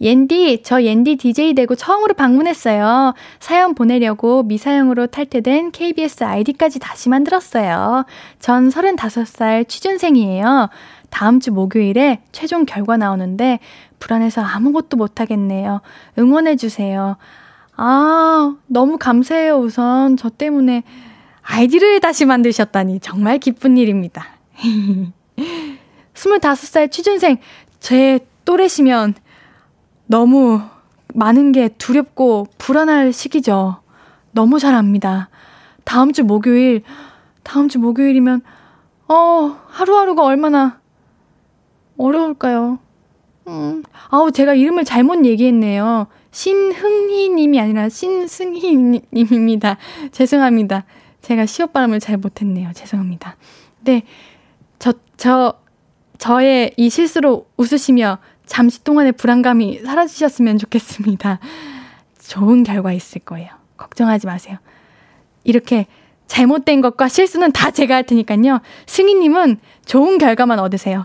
옌디, 저 옌디 디제이 되고 처음으로 방문했어요. 사연 보내려고 미사용으로 탈퇴된 케이비에스 아이디까지 다시 만들었어요. 전 서른다섯 살 취준생이에요. 다음 주 목요일에 최종 결과 나오는데 불안해서 아무것도 못하겠네요. 응원해주세요. 아, 너무 감사해요. 우선 저 때문에 아이디를 다시 만드셨다니 정말 기쁜 일입니다. 스물다섯 살 취준생, 제 또래시면 너무 많은 게 두렵고 불안할 시기죠. 너무 잘 압니다. 다음 주 목요일, 다음 주 목요일이면 어, 하루하루가 얼마나 어려울까요? 음, 아우, 제가 이름을 잘못 얘기했네요. 신흥희님이 아니라 신승희님입니다. 죄송합니다. 제가 시옷 발음을 잘 못했네요. 죄송합니다. 네, 저, 저, 저의 이 실수로 웃으시며 잠시 동안의 불안감이 사라지셨으면 좋겠습니다. 좋은 결과 있을 거예요. 걱정하지 마세요. 이렇게 잘못된 것과 실수는 다 제가 할 테니까요. 승희님은 좋은 결과만 얻으세요.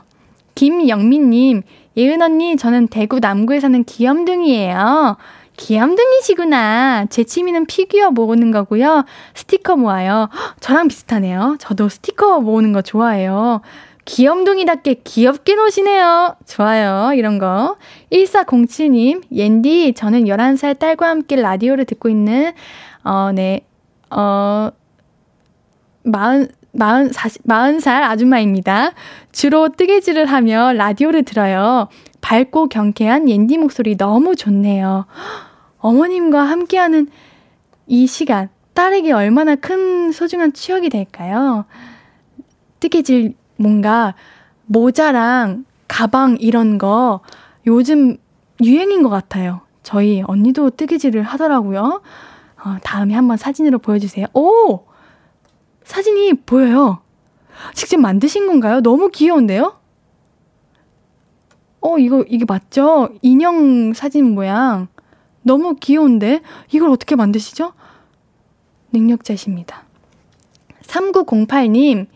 김영민님, 예은 언니, 저는 대구 남구에 사는 귀염둥이에요. 귀염둥이시구나. 제 취미는 피규어 모으는 거고요. 스티커 모아요. 헉, 저랑 비슷하네요. 저도 스티커 모으는 거 좋아해요. 귀염둥이답게 귀엽게 노시네요. 좋아요. 이런 거. 일사공칠님, 옌디, 저는 열한 살 딸과 함께 라디오를 듣고 있는, 어, 네, 어, 마흔, 마흔, 사십, 마흔 살 아줌마입니다. 주로 뜨개질을 하며 라디오를 들어요. 밝고 경쾌한 옌디 목소리 너무 좋네요. 어머님과 함께하는 이 시간, 딸에게 얼마나 큰 소중한 추억이 될까요? 뜨개질 뭔가 모자랑 가방 이런 거 요즘 유행인 것 같아요. 저희 언니도 뜨개질을 하더라고요. 어, 다음에 한번 사진으로 보여주세요. 오! 사진이 보여요. 직접 만드신 건가요? 너무 귀여운데요? 어, 이거, 이게 맞죠? 인형 사진 모양. 너무 귀여운데? 이걸 어떻게 만드시죠? 능력자십니다. 삼구공팔님,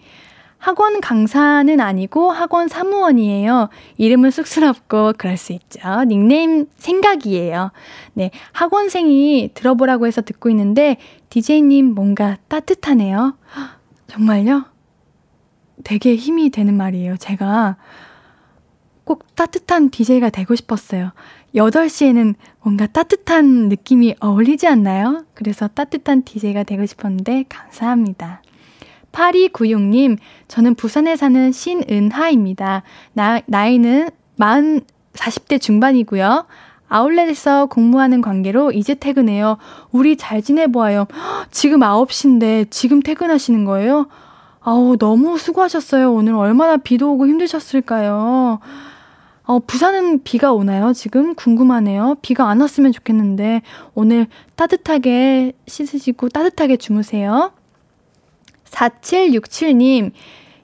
학원 강사는 아니고 학원 사무원이에요. 이름은 쑥스럽고 그럴 수 있죠. 닉네임 생각이에요. 네, 학원생이 들어보라고 해서 듣고 있는데 디제이님 뭔가 따뜻하네요. 헉, 정말요? 되게 힘이 되는 말이에요. 제가 꼭 따뜻한 디제이가 되고 싶었어요. 여덟 시에는 뭔가 따뜻한 느낌이 어울리지 않나요? 그래서 따뜻한 디제이가 되고 싶었는데 감사합니다. 팔이구육님, 저는 부산에 사는 신은하입니다. 나, 나이는 마흔, 사십 대 중반이고요. 아울렛에서 공무하는 관계로 이제 퇴근해요. 우리 잘 지내보아요. 지금 아홉 시인데 지금 퇴근하시는 거예요? 아우, 너무 수고하셨어요. 오늘 얼마나 비도 오고 힘드셨을까요? 어, 부산은 비가 오나요? 지금 궁금하네요. 비가 안 왔으면 좋겠는데 오늘 따뜻하게 씻으시고 따뜻하게 주무세요. 사칠육칠님,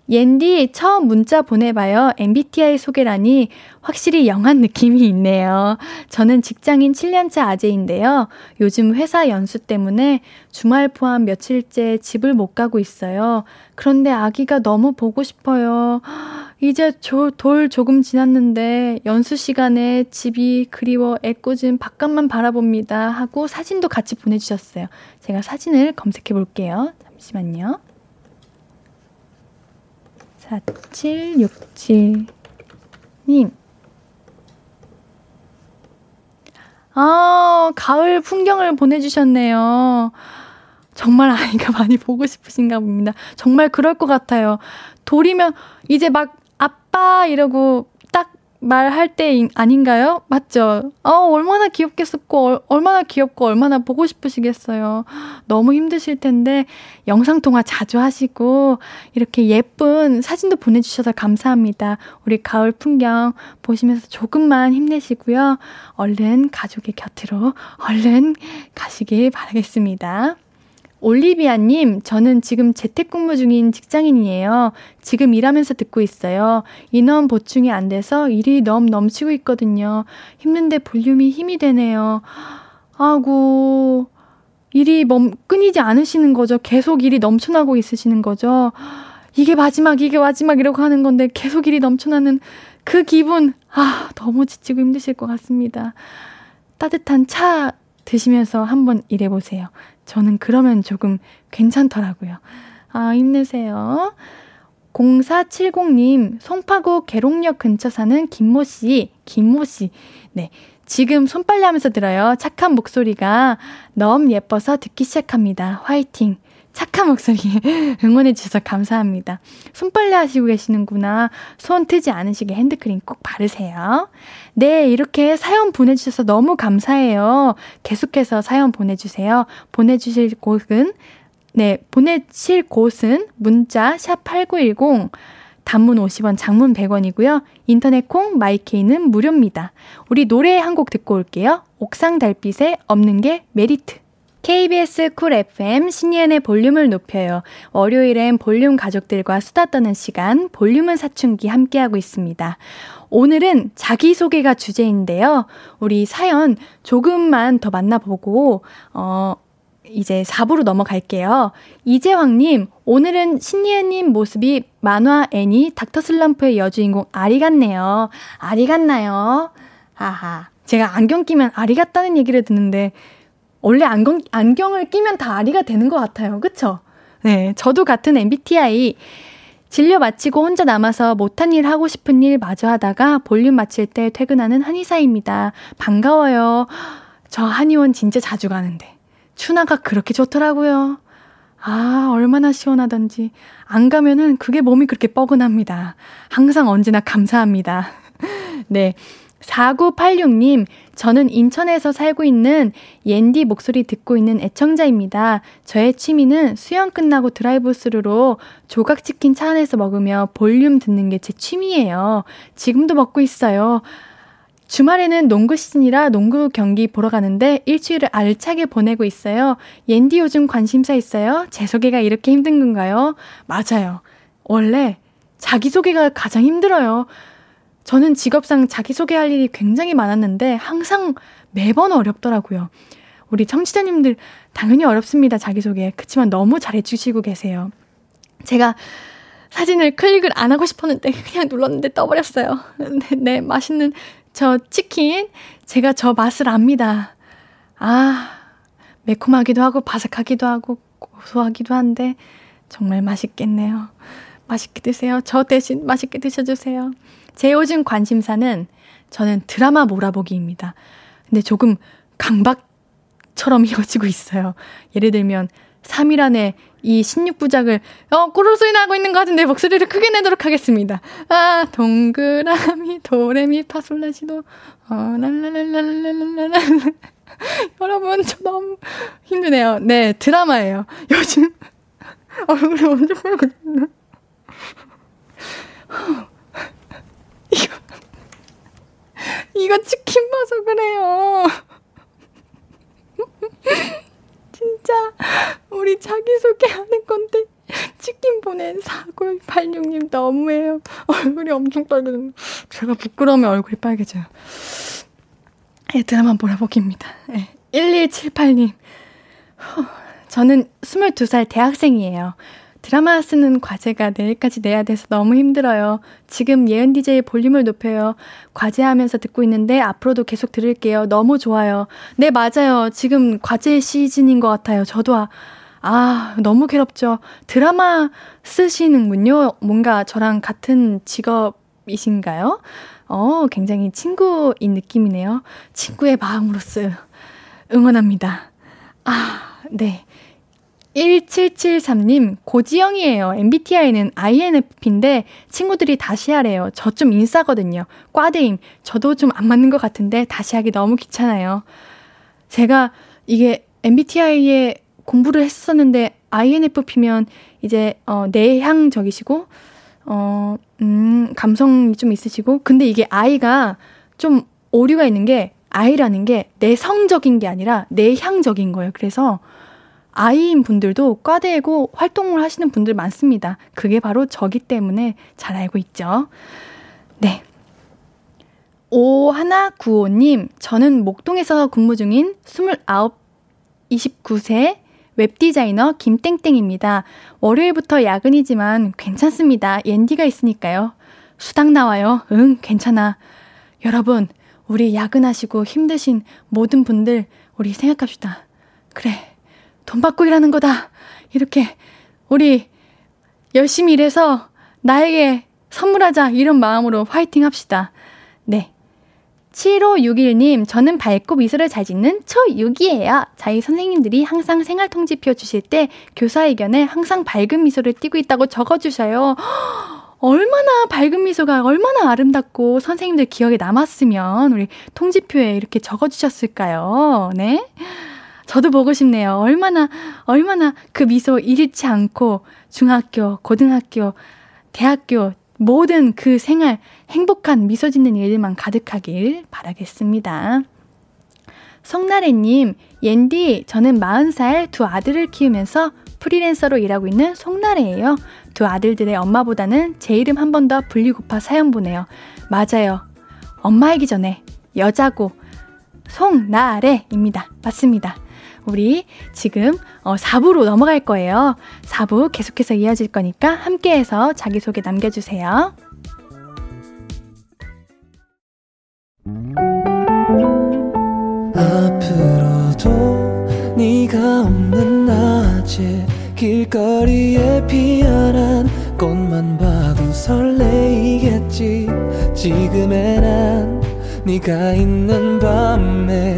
옌디 처음 문자 보내봐요. 엠비티아이 소개라니 확실히 영한 느낌이 있네요. 저는 직장인 칠 년차 아재인데요. 요즘 회사 연수 때문에 주말 포함 며칠째 집을 못 가고 있어요. 그런데 아기가 너무 보고 싶어요. 이제 조, 돌 조금 지났는데 연수 시간에 집이 그리워 애꿎은 바깥만 바라봅니다 하고 사진도 같이 보내주셨어요. 제가 사진을 검색해 볼게요. 잠시만요. 사칠육칠님. 아, 가을 풍경을 보내주셨네요. 정말 아이가 많이 보고 싶으신가 봅니다. 정말 그럴 것 같아요. 돌이면 이제 막 아빠 이러고 딱 말할 때 아닌가요? 맞죠? 어, 얼마나 귀엽겠었고 얼, 얼마나 귀엽고 얼마나 보고 싶으시겠어요. 너무 힘드실 텐데 영상통화 자주 하시고 이렇게 예쁜 사진도 보내주셔서 감사합니다. 우리 가을 풍경 보시면서 조금만 힘내시고요. 얼른 가족의 곁으로 얼른 가시길 바라겠습니다. 올리비아님, 저는 지금 재택근무 중인 직장인이에요. 지금 일하면서 듣고 있어요. 인원 보충이 안 돼서 일이 너무 넘치고 있거든요. 힘든데 볼륨이 힘이 되네요. 아이고, 일이 멈, 끊이지 않으시는 거죠? 계속 일이 넘쳐나고 있으시는 거죠? 이게 마지막, 이게 마지막 이라고 하는 건데 계속 일이 넘쳐나는 그 기분, 아, 너무 지치고 힘드실 것 같습니다. 따뜻한 차 드시면서 한번 일해보세요. 저는 그러면 조금 괜찮더라고요. 아, 힘내세요. 공사칠공님, 송파구 계룡역 근처 사는 김모씨, 김모씨. 네. 지금 손빨래 하면서 들어요. 착한 목소리가 너무 예뻐서 듣기 시작합니다. 화이팅. 착한 목소리 응원해주셔서 감사합니다. 손빨래 하시고 계시는구나. 손 트지 않으시게 핸드크림 꼭 바르세요. 네, 이렇게 사연 보내주셔서 너무 감사해요. 계속해서 사연 보내주세요. 보내주실 곳은, 네, 보내실 곳은 문자 샵 팔구일공, 단문 오십 원, 장문 백 원이고요. 인터넷 콩, 마이케이는 무료입니다. 우리 노래 한 곡 듣고 올게요. 옥상 달빛에 없는 게 메리트. 케이비에스 쿨 에프엠 신예은의 볼륨을 높여요. 월요일엔 볼륨 가족들과 수다 떠는 시간 볼륨은 사춘기 함께하고 있습니다. 오늘은 자기소개가 주제인데요. 우리 사연 조금만 더 만나보고 어, 이제 사 부로 넘어갈게요. 이재황님, 오늘은 신예은님 모습이 만화 애니 닥터슬럼프의 여주인공 아리 같네요. 아리 같나요? 아하. 제가 안경 끼면 아리 같다는 얘기를 듣는데 원래 안경, 안경을 끼면 다 아리가 되는 것 같아요. 그쵸? 네, 저도 같은 엠비티아이. 진료 마치고 혼자 남아서 못한 일 하고 싶은 일 마저 하다가 볼륨 마칠 때 퇴근하는 한의사입니다. 반가워요. 저 한의원 진짜 자주 가는데 추나가 그렇게 좋더라고요. 아, 얼마나 시원하던지. 안 가면은 그게 몸이 그렇게 뻐근합니다. 항상 언제나 감사합니다. 네. 사구팔육님, 저는 인천에서 살고 있는 옌디 목소리 듣고 있는 애청자입니다. 저의 취미는 수영 끝나고 드라이브스루로 조각치킨 차 안에서 먹으며 볼륨 듣는 게 제 취미예요. 지금도 먹고 있어요. 주말에는 농구 시즌이라 농구 경기 보러 가는데 일주일을 알차게 보내고 있어요. 옌디 요즘 관심사 있어요? 제 소개가 이렇게 힘든 건가요? 맞아요. 원래 자기소개가 가장 힘들어요. 저는 직업상 자기소개할 일이 굉장히 많았는데 항상 매번 어렵더라고요. 우리 청취자님들 당연히 어렵습니다. 자기소개. 그치만 너무 잘해주시고 계세요. 제가 사진을 클릭을 안 하고 싶었는데 그냥 눌렀는데 떠버렸어요. 네, 네, 맛있는 저 치킨. 제가 저 맛을 압니다. 아, 매콤하기도 하고 바삭하기도 하고 고소하기도 한데 정말 맛있겠네요. 맛있게 드세요. 저 대신 맛있게 드셔주세요. 제 요즘 관심사는 저는 드라마 몰아보기입니다. 근데 조금 강박처럼 이어지고 있어요. 예를 들면 삼 일 안에 이 십육 부작을 어 꼬르륵 소리 나고 있는 것 같은데 목소리를 크게 내도록 하겠습니다. 아, 동그라미 도레미 파솔라시도 어 랄랄랄랄랄랄랄. 여러분 저 너무 힘드네요. 네, 드라마예요. 요즘 얼굴이 엄청 빨개졌네. 이거, 이거 치킨 봐서 그래요. 진짜 우리 자기소개하는 건데 치킨 보낸 사구팔육님 너무해요. 얼굴이 엄청 빨개져요. 제가 부끄러우면 얼굴이 빨개져요. 예, 드라마 몰아보기입니다. 예, 일일칠팔님, 후, 저는 스물두 살 대학생이에요. 드라마 쓰는 과제가 내일까지 내야 돼서 너무 힘들어요. 지금 예은 디제이의 볼륨을 높여요. 과제하면서 듣고 있는데 앞으로도 계속 들을게요. 너무 좋아요. 네, 맞아요. 지금 과제 시즌인 것 같아요. 저도 아, 아 너무 괴롭죠. 드라마 쓰시는군요. 뭔가 저랑 같은 직업이신가요? 어, 굉장히 친구인 느낌이네요. 친구의 마음으로써 응원합니다. 아, 네. 일칠칠삼님, 고지영이에요. 엠비티아이는 아이엔에프피인데 친구들이 다시 하래요. 저 좀 인싸거든요. 과대임. 저도 좀 안 맞는 것 같은데 다시 하기 너무 귀찮아요. 제가 이게 엠비티아이에 공부를 했었는데 아이엔에프피면 이제 어, 내향적이시고 어, 음, 감성이 좀 있으시고, 근데 이게 I가 좀 오류가 있는 게 I라는 게 내성적인 게 아니라 내향적인 거예요. 그래서 아이인 분들도 과대고 활동을 하시는 분들 많습니다. 그게 바로 저기 때문에 잘 알고 있죠. 네. 오일구오님, 저는 목동에서 근무 중인 스물아홉, 이십구 세 웹디자이너 김땡땡입니다. 월요일부터 야근이지만 괜찮습니다. 옌디가 있으니까요. 수당 나와요. 응, 괜찮아. 여러분, 우리 야근하시고 힘드신 모든 분들 우리 생각합시다. 그래. 돈 받고 일하는 거다. 이렇게 우리 열심히 일해서 나에게 선물하자. 이런 마음으로 화이팅 합시다. 네. 칠오육일님, 저는 밝고 미소를 잘 짓는 초육이에요. 저희 선생님들이 항상 생활통지표 주실 때 교사회견에 항상 밝은 미소를 띠고 있다고 적어주셔요. 얼마나 밝은 미소가 얼마나 아름답고 선생님들 기억에 남았으면 우리 통지표에 이렇게 적어주셨을까요? 네. 저도 보고 싶네요. 얼마나 얼마나 그 미소 잃지 않고 중학교, 고등학교, 대학교 모든 그 생활 행복한 미소 짓는 일들만 가득하길 바라겠습니다. 송나래님, 옌디, 저는 마흔 살 두 아들을 키우면서 프리랜서로 일하고 있는 송나래예요. 두 아들들의 엄마보다는 제 이름 한 번 더 불리고파 사연 보내요. 맞아요. 엄마이기 전에 여자고 송나래입니다. 맞습니다. 우리 지금 사 부로 넘어갈 거예요. 사 부 계속해서 이어질 거니까 함께해서 자기소개 남겨주세요. 앞으로도 네가 없는 낮에 길거리에 피어난 꽃만 봐도 설레이겠지. 지금의 난 네가 있는 밤에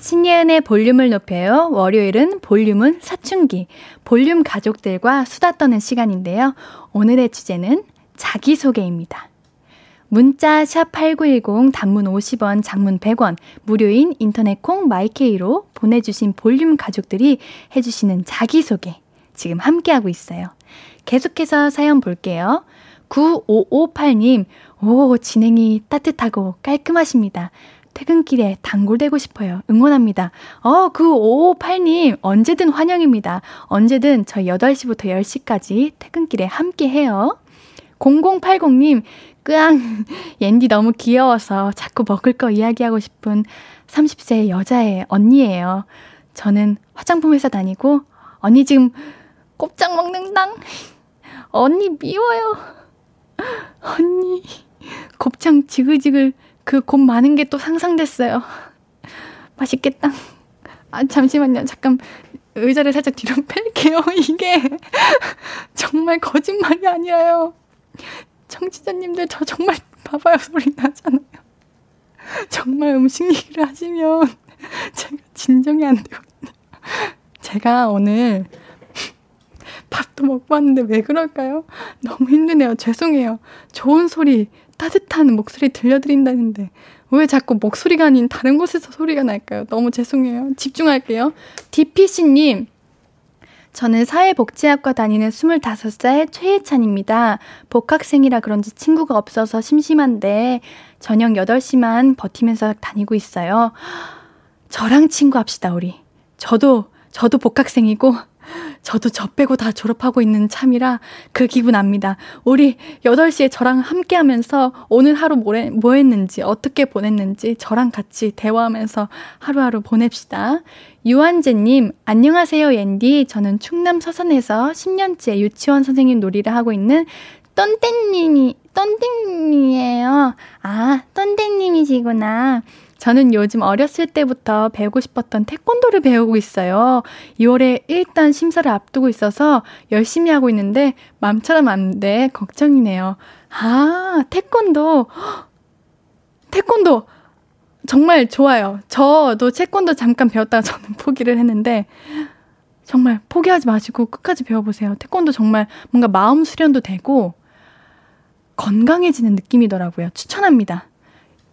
신예은의 볼륨을 높여요. 월요일은 볼륨은 사춘기, 볼륨 가족들과 수다 떠는 시간인데요. 오늘의 주제는 자기소개입니다. 문자 샵 팔구일공, 단문 오십 원, 장문 백 원, 무료인 인터넷 콩 마이케이로 보내주신 볼륨 가족들이 해주시는 자기소개, 지금 함께하고 있어요. 계속해서 사연 볼게요. 구오오팔 님, 오, 진행이 따뜻하고 깔끔하십니다. 퇴근길에 단골되고 싶어요. 응원합니다. 어, 그 오오팔 님 언제든 환영입니다. 언제든 저희 여덟 시부터 열 시까지 퇴근길에 함께해요. 공공팔공 님 끄앙 옌디 너무 귀여워서 자꾸 먹을 거 이야기하고 싶은 삼십 세 여자의 언니예요. 저는 화장품 회사 다니고 언니 지금 곱창 먹는당. 언니 미워요. 언니 곱창 지글지글 그 곱 많은 게 또 상상됐어요. 맛있겠다. 아, 잠시만요. 잠깐 의자를 살짝 뒤로 뺄게요. 이게 정말 거짓말이 아니에요. 청취자님들 저 정말 봐봐요 소리 나잖아요. 정말 음식 얘기를 하시면 제가 진정이 안 되거든요. 제가 오늘 밥도 먹고 왔는데 왜 그럴까요? 너무 힘드네요. 죄송해요. 좋은 소리 따뜻한 목소리 들려드린다는데 왜 자꾸 목소리가 아닌 다른 곳에서 소리가 날까요? 너무 죄송해요. 집중할게요. 디피씨님, 저는 사회복지학과 다니는 스물다섯 살 최혜찬입니다. 복학생이라 그런지 친구가 없어서 심심한데 저녁 여덟 시만 버티면서 다니고 있어요. 저랑 친구합시다 우리. 저도 저도 복학생이고 저도 저 빼고 다 졸업하고 있는 참이라 그 기분 압니다. 우리 여덟 시에 저랑 함께하면서 오늘 하루 뭐 했는지 어떻게 보냈는지 저랑 같이 대화하면서 하루하루 보냅시다. 유한재님, 안녕하세요 옌디. 저는 충남 서산에서 십 년째 유치원 선생님 놀이를 하고 있는 떤땡님이, 떤땡님이에요. 아, 떤땡님이시구나. 저는 요즘 어렸을 때부터 배우고 싶었던 태권도를 배우고 있어요. 이월에 일단 심사를 앞두고 있어서 열심히 하고 있는데 맘처럼 안 돼 걱정이네요. 아, 태권도. 태권도 정말 좋아요. 저도 태권도 잠깐 배웠다가 저는 포기를 했는데 정말 포기하지 마시고 끝까지 배워보세요. 태권도 정말 뭔가 마음 수련도 되고 건강해지는 느낌이더라고요. 추천합니다.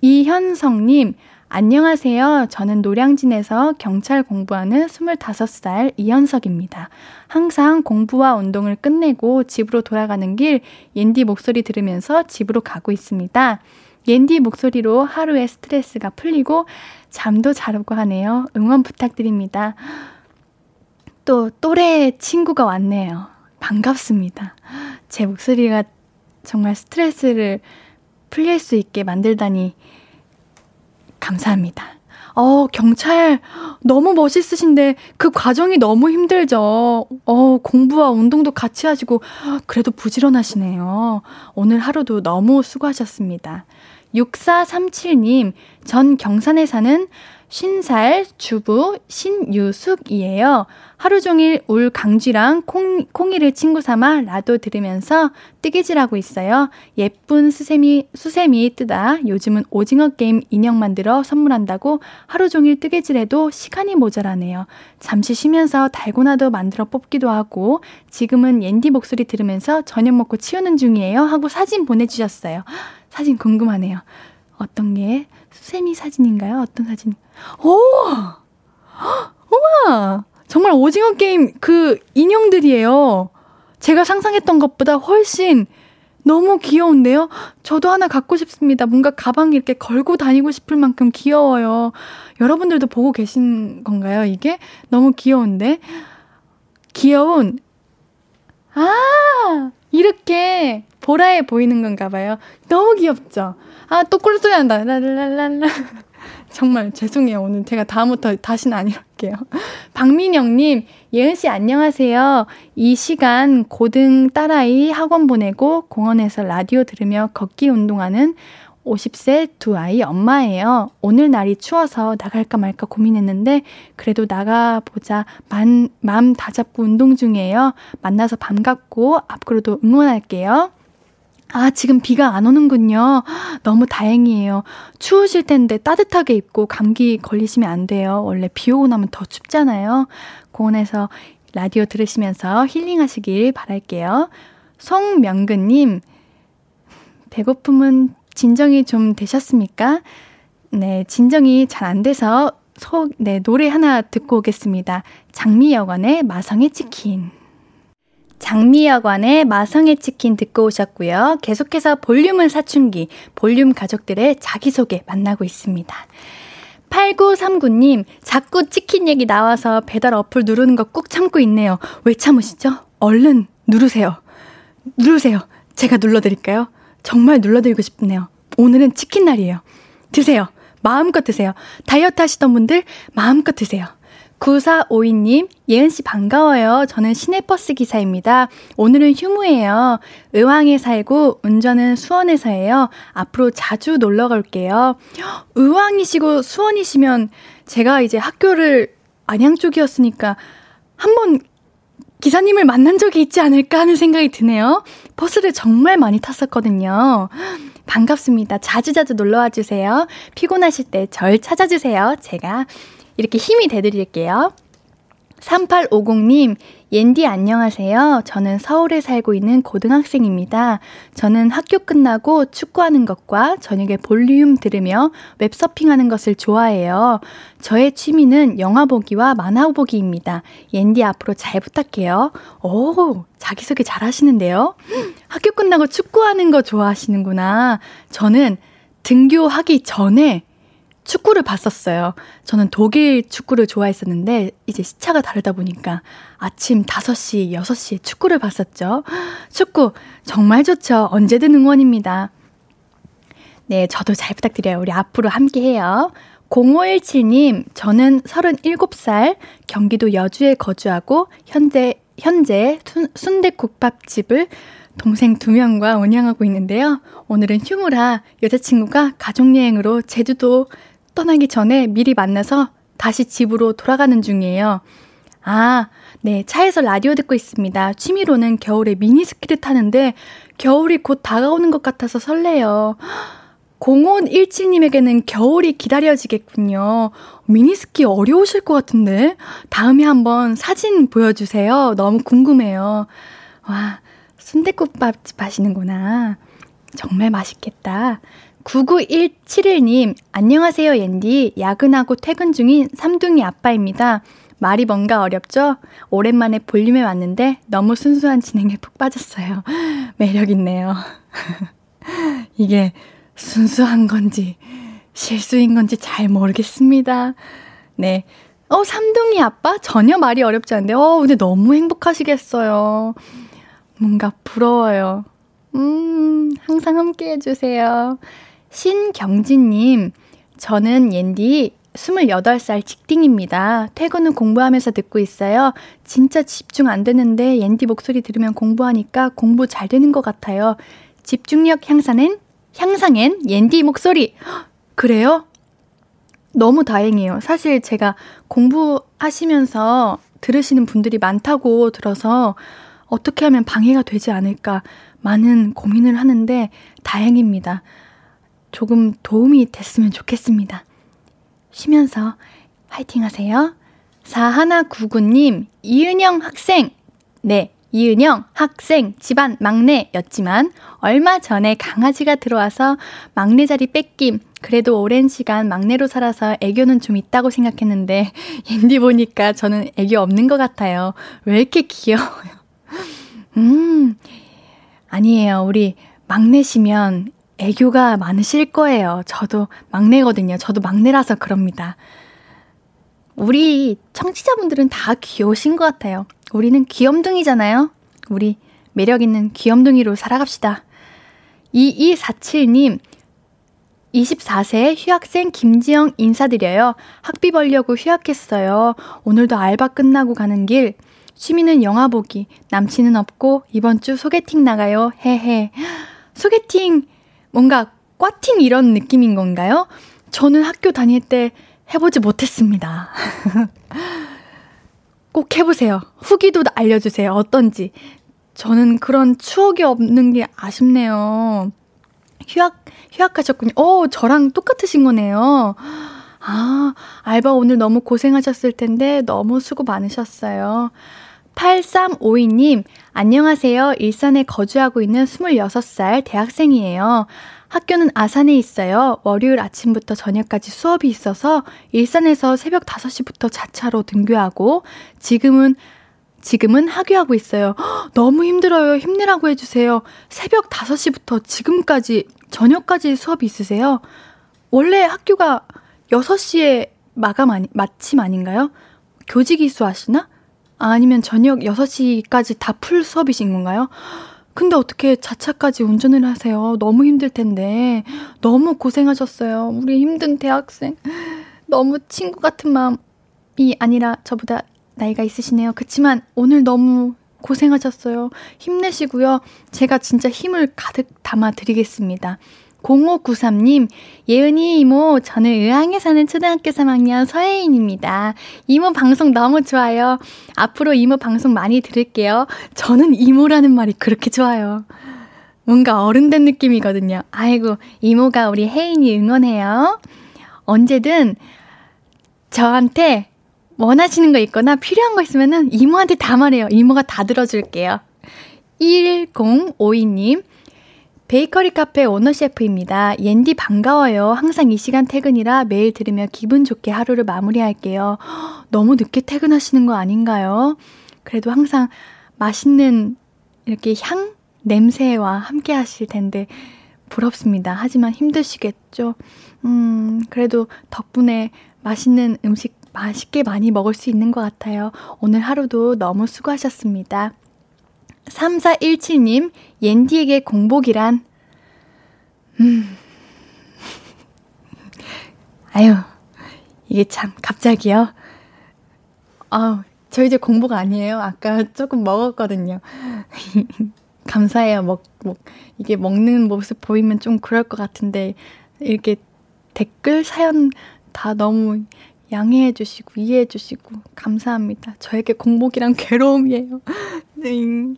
이현성님, 안녕하세요. 저는 노량진에서 경찰 공부하는 스물다섯 살 이현석입니다. 항상 공부와 운동을 끝내고 집으로 돌아가는 길 옌디 목소리 들으면서 집으로 가고 있습니다. 옌디 목소리로 하루의 스트레스가 풀리고 잠도 잘 오고 하네요. 응원 부탁드립니다. 또 또래 친구가 왔네요. 반갑습니다. 제 목소리가 정말 스트레스를 풀릴 수 있게 만들다니 감사합니다. 어, 경찰 너무 멋있으신데 그 과정이 너무 힘들죠. 어, 공부와 운동도 같이 하시고 그래도 부지런하시네요. 오늘 하루도 너무 수고하셨습니다. 육사삼칠 님, 전 경산에 사는 쉰 살 주부 신유숙이에요. 하루 종일 울 강쥐랑 콩, 콩이를 친구 삼아 라도 들으면서 뜨개질하고 있어요. 예쁜 수세미, 수세미 뜨다 요즘은 오징어 게임 인형 만들어 선물한다고 하루 종일 뜨개질해도 시간이 모자라네요. 잠시 쉬면서 달고나도 만들어 뽑기도 하고 지금은 옌디 목소리 들으면서 저녁 먹고 치우는 중이에요 하고 사진 보내주셨어요. 사진 궁금하네요. 어떤 게 수세미 사진인가요? 어떤 사진? 오! 우와! 정말 오징어 게임 그 인형들이에요. 제가 상상했던 것보다 훨씬 너무 귀여운데요? 저도 하나 갖고 싶습니다. 뭔가 가방 이렇게 걸고 다니고 싶을 만큼 귀여워요. 여러분들도 보고 계신 건가요, 이게? 너무 귀여운데? 귀여운, 아, 이렇게 보라에 보이는 건가 봐요. 너무 귀엽죠? 아, 또 꿀소리 난다. 랄랄랄라. 정말 죄송해요. 오늘 제가 다음부터 다시는 안 이럴게요. 박민영님, 예은씨 안녕하세요. 이 시간 고등 딸아이 학원 보내고 공원에서 라디오 들으며 걷기 운동하는 오십 세 두 아이 엄마예요. 오늘 날이 추워서 나갈까 말까 고민했는데 그래도 나가보자 만, 마음 다잡고 운동 중이에요. 만나서 반갑고 앞으로도 응원할게요. 아, 지금 비가 안 오는군요. 너무 다행이에요. 추우실 텐데 따뜻하게 입고 감기 걸리시면 안 돼요. 원래 비 오고 나면 더 춥잖아요. 공원에서 라디오 들으시면서 힐링하시길 바랄게요. 송명근님, 배고픔은 진정이 좀 되셨습니까? 네, 진정이 잘 안 돼서 소, 네, 노래 하나 듣고 오겠습니다. 장미여관의 마성의 치킨. 장미여관의 마성의 치킨 듣고 오셨고요. 계속해서 볼륨은 사춘기, 볼륨 가족들의 자기소개 만나고 있습니다. 팔구삼구 님, 자꾸 치킨 얘기 나와서 배달 어플 누르는 거 꾹 참고 있네요. 왜 참으시죠? 얼른 누르세요. 누르세요. 제가 눌러드릴까요? 정말 눌러드리고 싶네요. 오늘은 치킨 날이에요. 드세요. 마음껏 드세요. 다이어트 하시던 분들 마음껏 드세요. 구사오이 님, 예은씨 반가워요. 저는 시내버스 기사입니다. 오늘은 휴무예요. 의왕에 살고 운전은 수원에서 해요. 앞으로 자주 놀러 갈게요. 의왕이시고 수원이시면 제가 이제 학교를 안양 쪽이었으니까 한번 기사님을 만난 적이 있지 않을까 하는 생각이 드네요. 버스를 정말 많이 탔었거든요. 반갑습니다. 자주자주 놀러와 주세요. 피곤하실 때 절 찾아주세요. 제가 이렇게 힘이 돼드릴게요. 삼팔오공 님, 옌디 안녕하세요. 저는 서울에 살고 있는 고등학생입니다. 저는 학교 끝나고 축구하는 것과 저녁에 볼륨 들으며 웹서핑하는 것을 좋아해요. 저의 취미는 영화 보기와 만화 보기입니다. 옌디 앞으로 잘 부탁해요. 오, 자기소개 잘 하시는데요. 학교 끝나고 축구하는 거 좋아하시는구나. 저는 등교하기 전에 축구를 봤었어요. 저는 독일 축구를 좋아했었는데 이제 시차가 다르다 보니까 아침 다섯 시, 여섯 시에 축구를 봤었죠. 축구 정말 좋죠. 언제든 응원입니다. 네, 저도 잘 부탁드려요. 우리 앞으로 함께해요. 공오일칠 님, 저는 서른일곱 살 경기도 여주에 거주하고 현재, 현재 순댓국밥집을 동생 두 명과 운영하고 있는데요. 오늘은 휴무라 여자친구가 가족여행으로 제주도 떠나기 전에 미리 만나서 다시 집으로 돌아가는 중이에요. 아, 네, 차에서 라디오 듣고 있습니다. 취미로는 겨울에 미니스키를 타는데 겨울이 곧 다가오는 것 같아서 설레요. 공오일칠 님에게는 겨울이 기다려지겠군요. 미니스키 어려우실 것 같은데 다음에 한번 사진 보여주세요. 너무 궁금해요. 와, 순댓국밥집 하시는구나. 정말 맛있겠다. 구구일칠일 님, 안녕하세요, 옌디. 야근하고 퇴근 중인 삼둥이 아빠입니다. 말이 뭔가 어렵죠? 오랜만에 볼륨에 왔는데 너무 순수한 진행에 푹 빠졌어요. 매력있네요. 이게 순수한 건지 실수인 건지 잘 모르겠습니다. 네. 어, 삼둥이 아빠? 전혀 말이 어렵지 않은데, 어, 근데 너무 행복하시겠어요. 뭔가 부러워요. 음, 항상 함께 해주세요. 신경진님, 저는 옌디 스물여덟 살 직딩입니다. 퇴근 후 공부하면서 듣고 있어요. 진짜 집중 안 되는데 옌디 목소리 들으면 공부하니까 공부 잘 되는 것 같아요. 집중력 향상엔, 향상엔 옌디 목소리. 헉, 그래요? 너무 다행이에요. 사실 제가 공부하시면서 들으시는 분들이 많다고 들어서 어떻게 하면 방해가 되지 않을까 많은 고민을 하는데 다행입니다. 조금 도움이 됐으면 좋겠습니다. 쉬면서 화이팅 하세요. 사일구구 님, 이은영 학생, 네, 이은영 학생 집안 막내였지만 얼마 전에 강아지가 들어와서 막내 자리 뺏김. 그래도 오랜 시간 막내로 살아서 애교는 좀 있다고 생각했는데 옌디 보니까 저는 애교 없는 것 같아요. 왜 이렇게 귀여워요. 음, 아니에요. 우리 막내시면 애교가 많으실 거예요. 저도 막내거든요. 저도 막내라서 그럽니다. 우리 청취자분들은 다 귀여우신 것 같아요. 우리는 귀염둥이잖아요. 우리 매력있는 귀염둥이로 살아갑시다. 이이사칠님, 이십사 세 휴학생 김지영 인사드려요. 학비 벌려고 휴학했어요. 오늘도 알바 끝나고 가는 길. 취미는 영화 보기, 남친은 없고 이번 주 소개팅 나가요. 헤헤. 소개팅, 뭔가 꽈팅 이런 느낌인 건가요? 저는 학교 다닐 때 해보지 못했습니다. 꼭 해보세요. 후기도 알려주세요. 어떤지. 저는 그런 추억이 없는 게 아쉽네요. 휴학, 휴학하셨군요. 오, 저랑 똑같으신 거네요. 아, 알바 오늘 너무 고생하셨을 텐데 너무 수고 많으셨어요. 팔삼오이님, 안녕하세요. 일산에 거주하고 있는 스물여섯 살 대학생이에요. 학교는 아산에 있어요. 월요일 아침부터 저녁까지 수업이 있어서 일산에서 새벽 다섯 시부터 자차로 등교하고 지금은 지금은 하교하고 있어요. 허, 너무 힘들어요. 힘내라고 해주세요. 새벽 다섯 시부터 지금까지 저녁까지 수업이 있으세요? 원래 학교가 여섯 시에 마감 아니, 마침 아닌가요? 교직 이수하시나? 아니면 저녁 여섯 시까지 다 풀 수업이신 건가요? 근데 어떻게 자차까지 운전을 하세요? 너무 힘들 텐데. 너무 고생하셨어요. 우리 힘든 대학생. 너무 친구 같은 마음이 아니라 저보다 나이가 있으시네요. 그치만 오늘 너무 고생하셨어요. 힘내시고요. 제가 진짜 힘을 가득 담아드리겠습니다. 공오구삼님, 예은이 이모, 저는 의왕에 사는 초등학교 삼 학년 서혜인입니다. 이모 방송 너무 좋아요. 앞으로 이모 방송 많이 들을게요. 저는 이모라는 말이 그렇게 좋아요. 뭔가 어른된 느낌이거든요. 아이고, 이모가 우리 혜인이 응원해요. 언제든 저한테 원하시는 거 있거나 필요한 거 있으면은 이모한테 다 말해요. 이모가 다 들어줄게요. 일공오이님, 베이커리 카페 오너 셰프입니다. 옌디 반가워요. 항상 이 시간 퇴근이라 매일 들으며 기분 좋게 하루를 마무리할게요. 너무 늦게 퇴근하시는 거 아닌가요? 그래도 항상 맛있는 이렇게 향? 냄새와 함께 하실 텐데 부럽습니다. 하지만 힘드시겠죠? 음, 그래도 덕분에 맛있는 음식 맛있게 많이 먹을 수 있는 것 같아요. 오늘 하루도 너무 수고하셨습니다. 삼사일칠님, 옌디에게 공복이란? 음. 아유, 이게 참 갑자기요. 아우, 저 이제 공복 아니에요. 아까 조금 먹었거든요. 감사해요. 먹, 먹. 이게 먹는 모습 보이면 좀 그럴 것 같은데 이렇게 댓글 사연 다 너무 양해해 주시고 이해해 주시고 감사합니다. 저에게 공복이랑 괴로움이에요.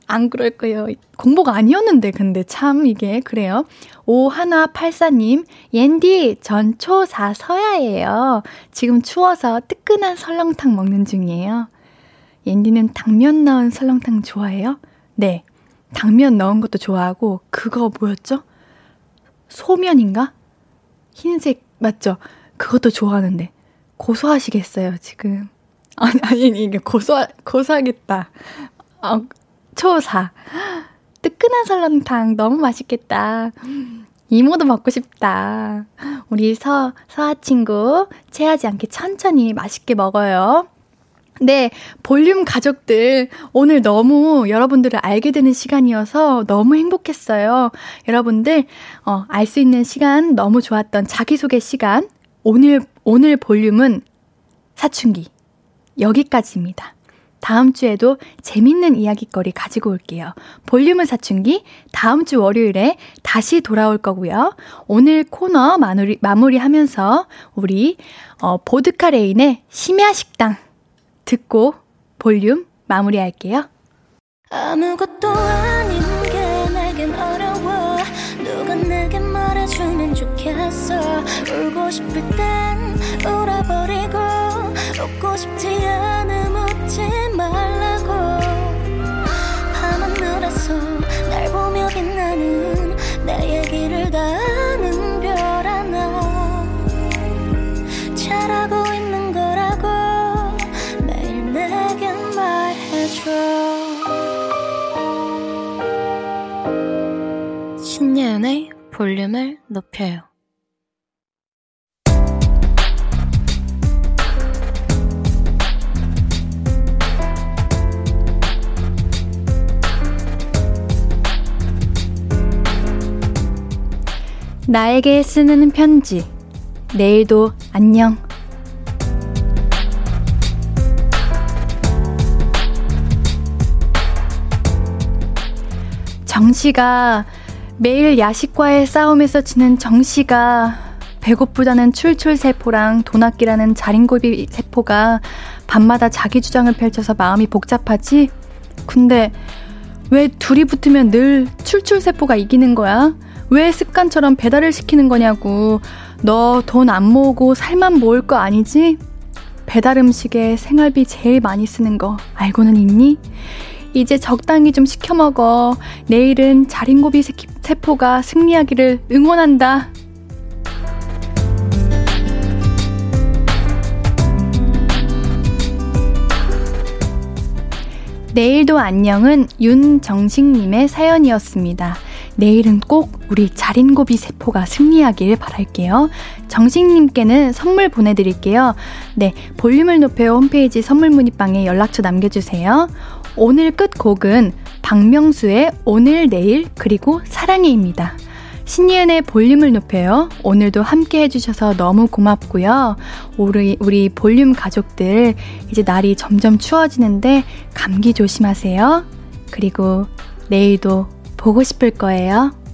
안 그럴 거예요. 공복 아니었는데 근데 참 이게 그래요. 오일팔사님, 옌디 전 초사 서야예요. 지금 추워서 뜨끈한 설렁탕 먹는 중이에요. 옌디는 당면 넣은 설렁탕 좋아해요? 네, 당면 넣은 것도 좋아하고 그거 뭐였죠? 소면인가? 흰색 맞죠? 그것도 좋아하는데 고소하시겠어요 지금. 아니 아니 이게 고소 고소하겠다. 어, 초사 뜨끈한 설렁탕 너무 맛있겠다. 이모도 먹고 싶다. 우리 서 서아 친구 체하지 않게 천천히 맛있게 먹어요. 네, 볼륨 가족들 오늘 너무 여러분들을 알게 되는 시간이어서 너무 행복했어요. 여러분들 어, 알 수 있는 시간 너무 좋았던 자기소개 시간. 오늘 오늘 볼륨은 사춘기 여기까지입니다. 다음 주에도 재밌는 이야깃거리 가지고 올게요. 볼륨은 사춘기 다음 주 월요일에 다시 돌아올 거고요. 오늘 코너 마무리, 마무리하면서 우리 어, 보드카레인의 심야식당 듣고 볼륨 마무리할게요. 아무것도 아닌 게 내겐 어려워. 누가 내게 말해주면 좋겠어. 울고 싶을 땐 울어버리고 웃고 싶지 않으면 웃지 말라고. 밤하늘에서 날 보며 빛나는 내 얘기를 다 아는 별 하나 잘하고 있는 거라고 매일 내게 말해줘. 신예 볼륨을 높여요. 나에게 쓰는 편지. 내일도 안녕. 정씨가 매일 야식과의 싸움에서 지는 정씨가 배고프다는 출출세포랑 돈 아끼라는 자린고비 세포가 밤마다 자기 주장을 펼쳐서 마음이 복잡하지? 근데 왜 둘이 붙으면 늘 출출세포가 이기는 거야? 왜 습관처럼 배달을 시키는 거냐고. 너 돈 안 모으고 살만 모을 거 아니지? 배달 음식에 생활비 제일 많이 쓰는 거 알고는 있니? 이제 적당히 좀 시켜 먹어. 내일은 자린고비 세포가 승리하기를 응원한다. 내일도 안녕은 윤정식님의 사연이었습니다. 내일은 꼭 우리 자린고비 세포가 승리하길 바랄게요. 정식님께는 선물 보내드릴게요. 네, 볼륨을 높여 홈페이지 선물 문의방에 연락처 남겨주세요. 오늘 끝곡은 박명수의 오늘 내일 그리고 사랑해입니다. 신예은의 볼륨을 높여요. 오늘도 함께 해주셔서 너무 고맙고요. 우리, 우리 볼륨 가족들 이제 날이 점점 추워지는데 감기 조심하세요. 그리고 내일도 보고 싶을 거예요.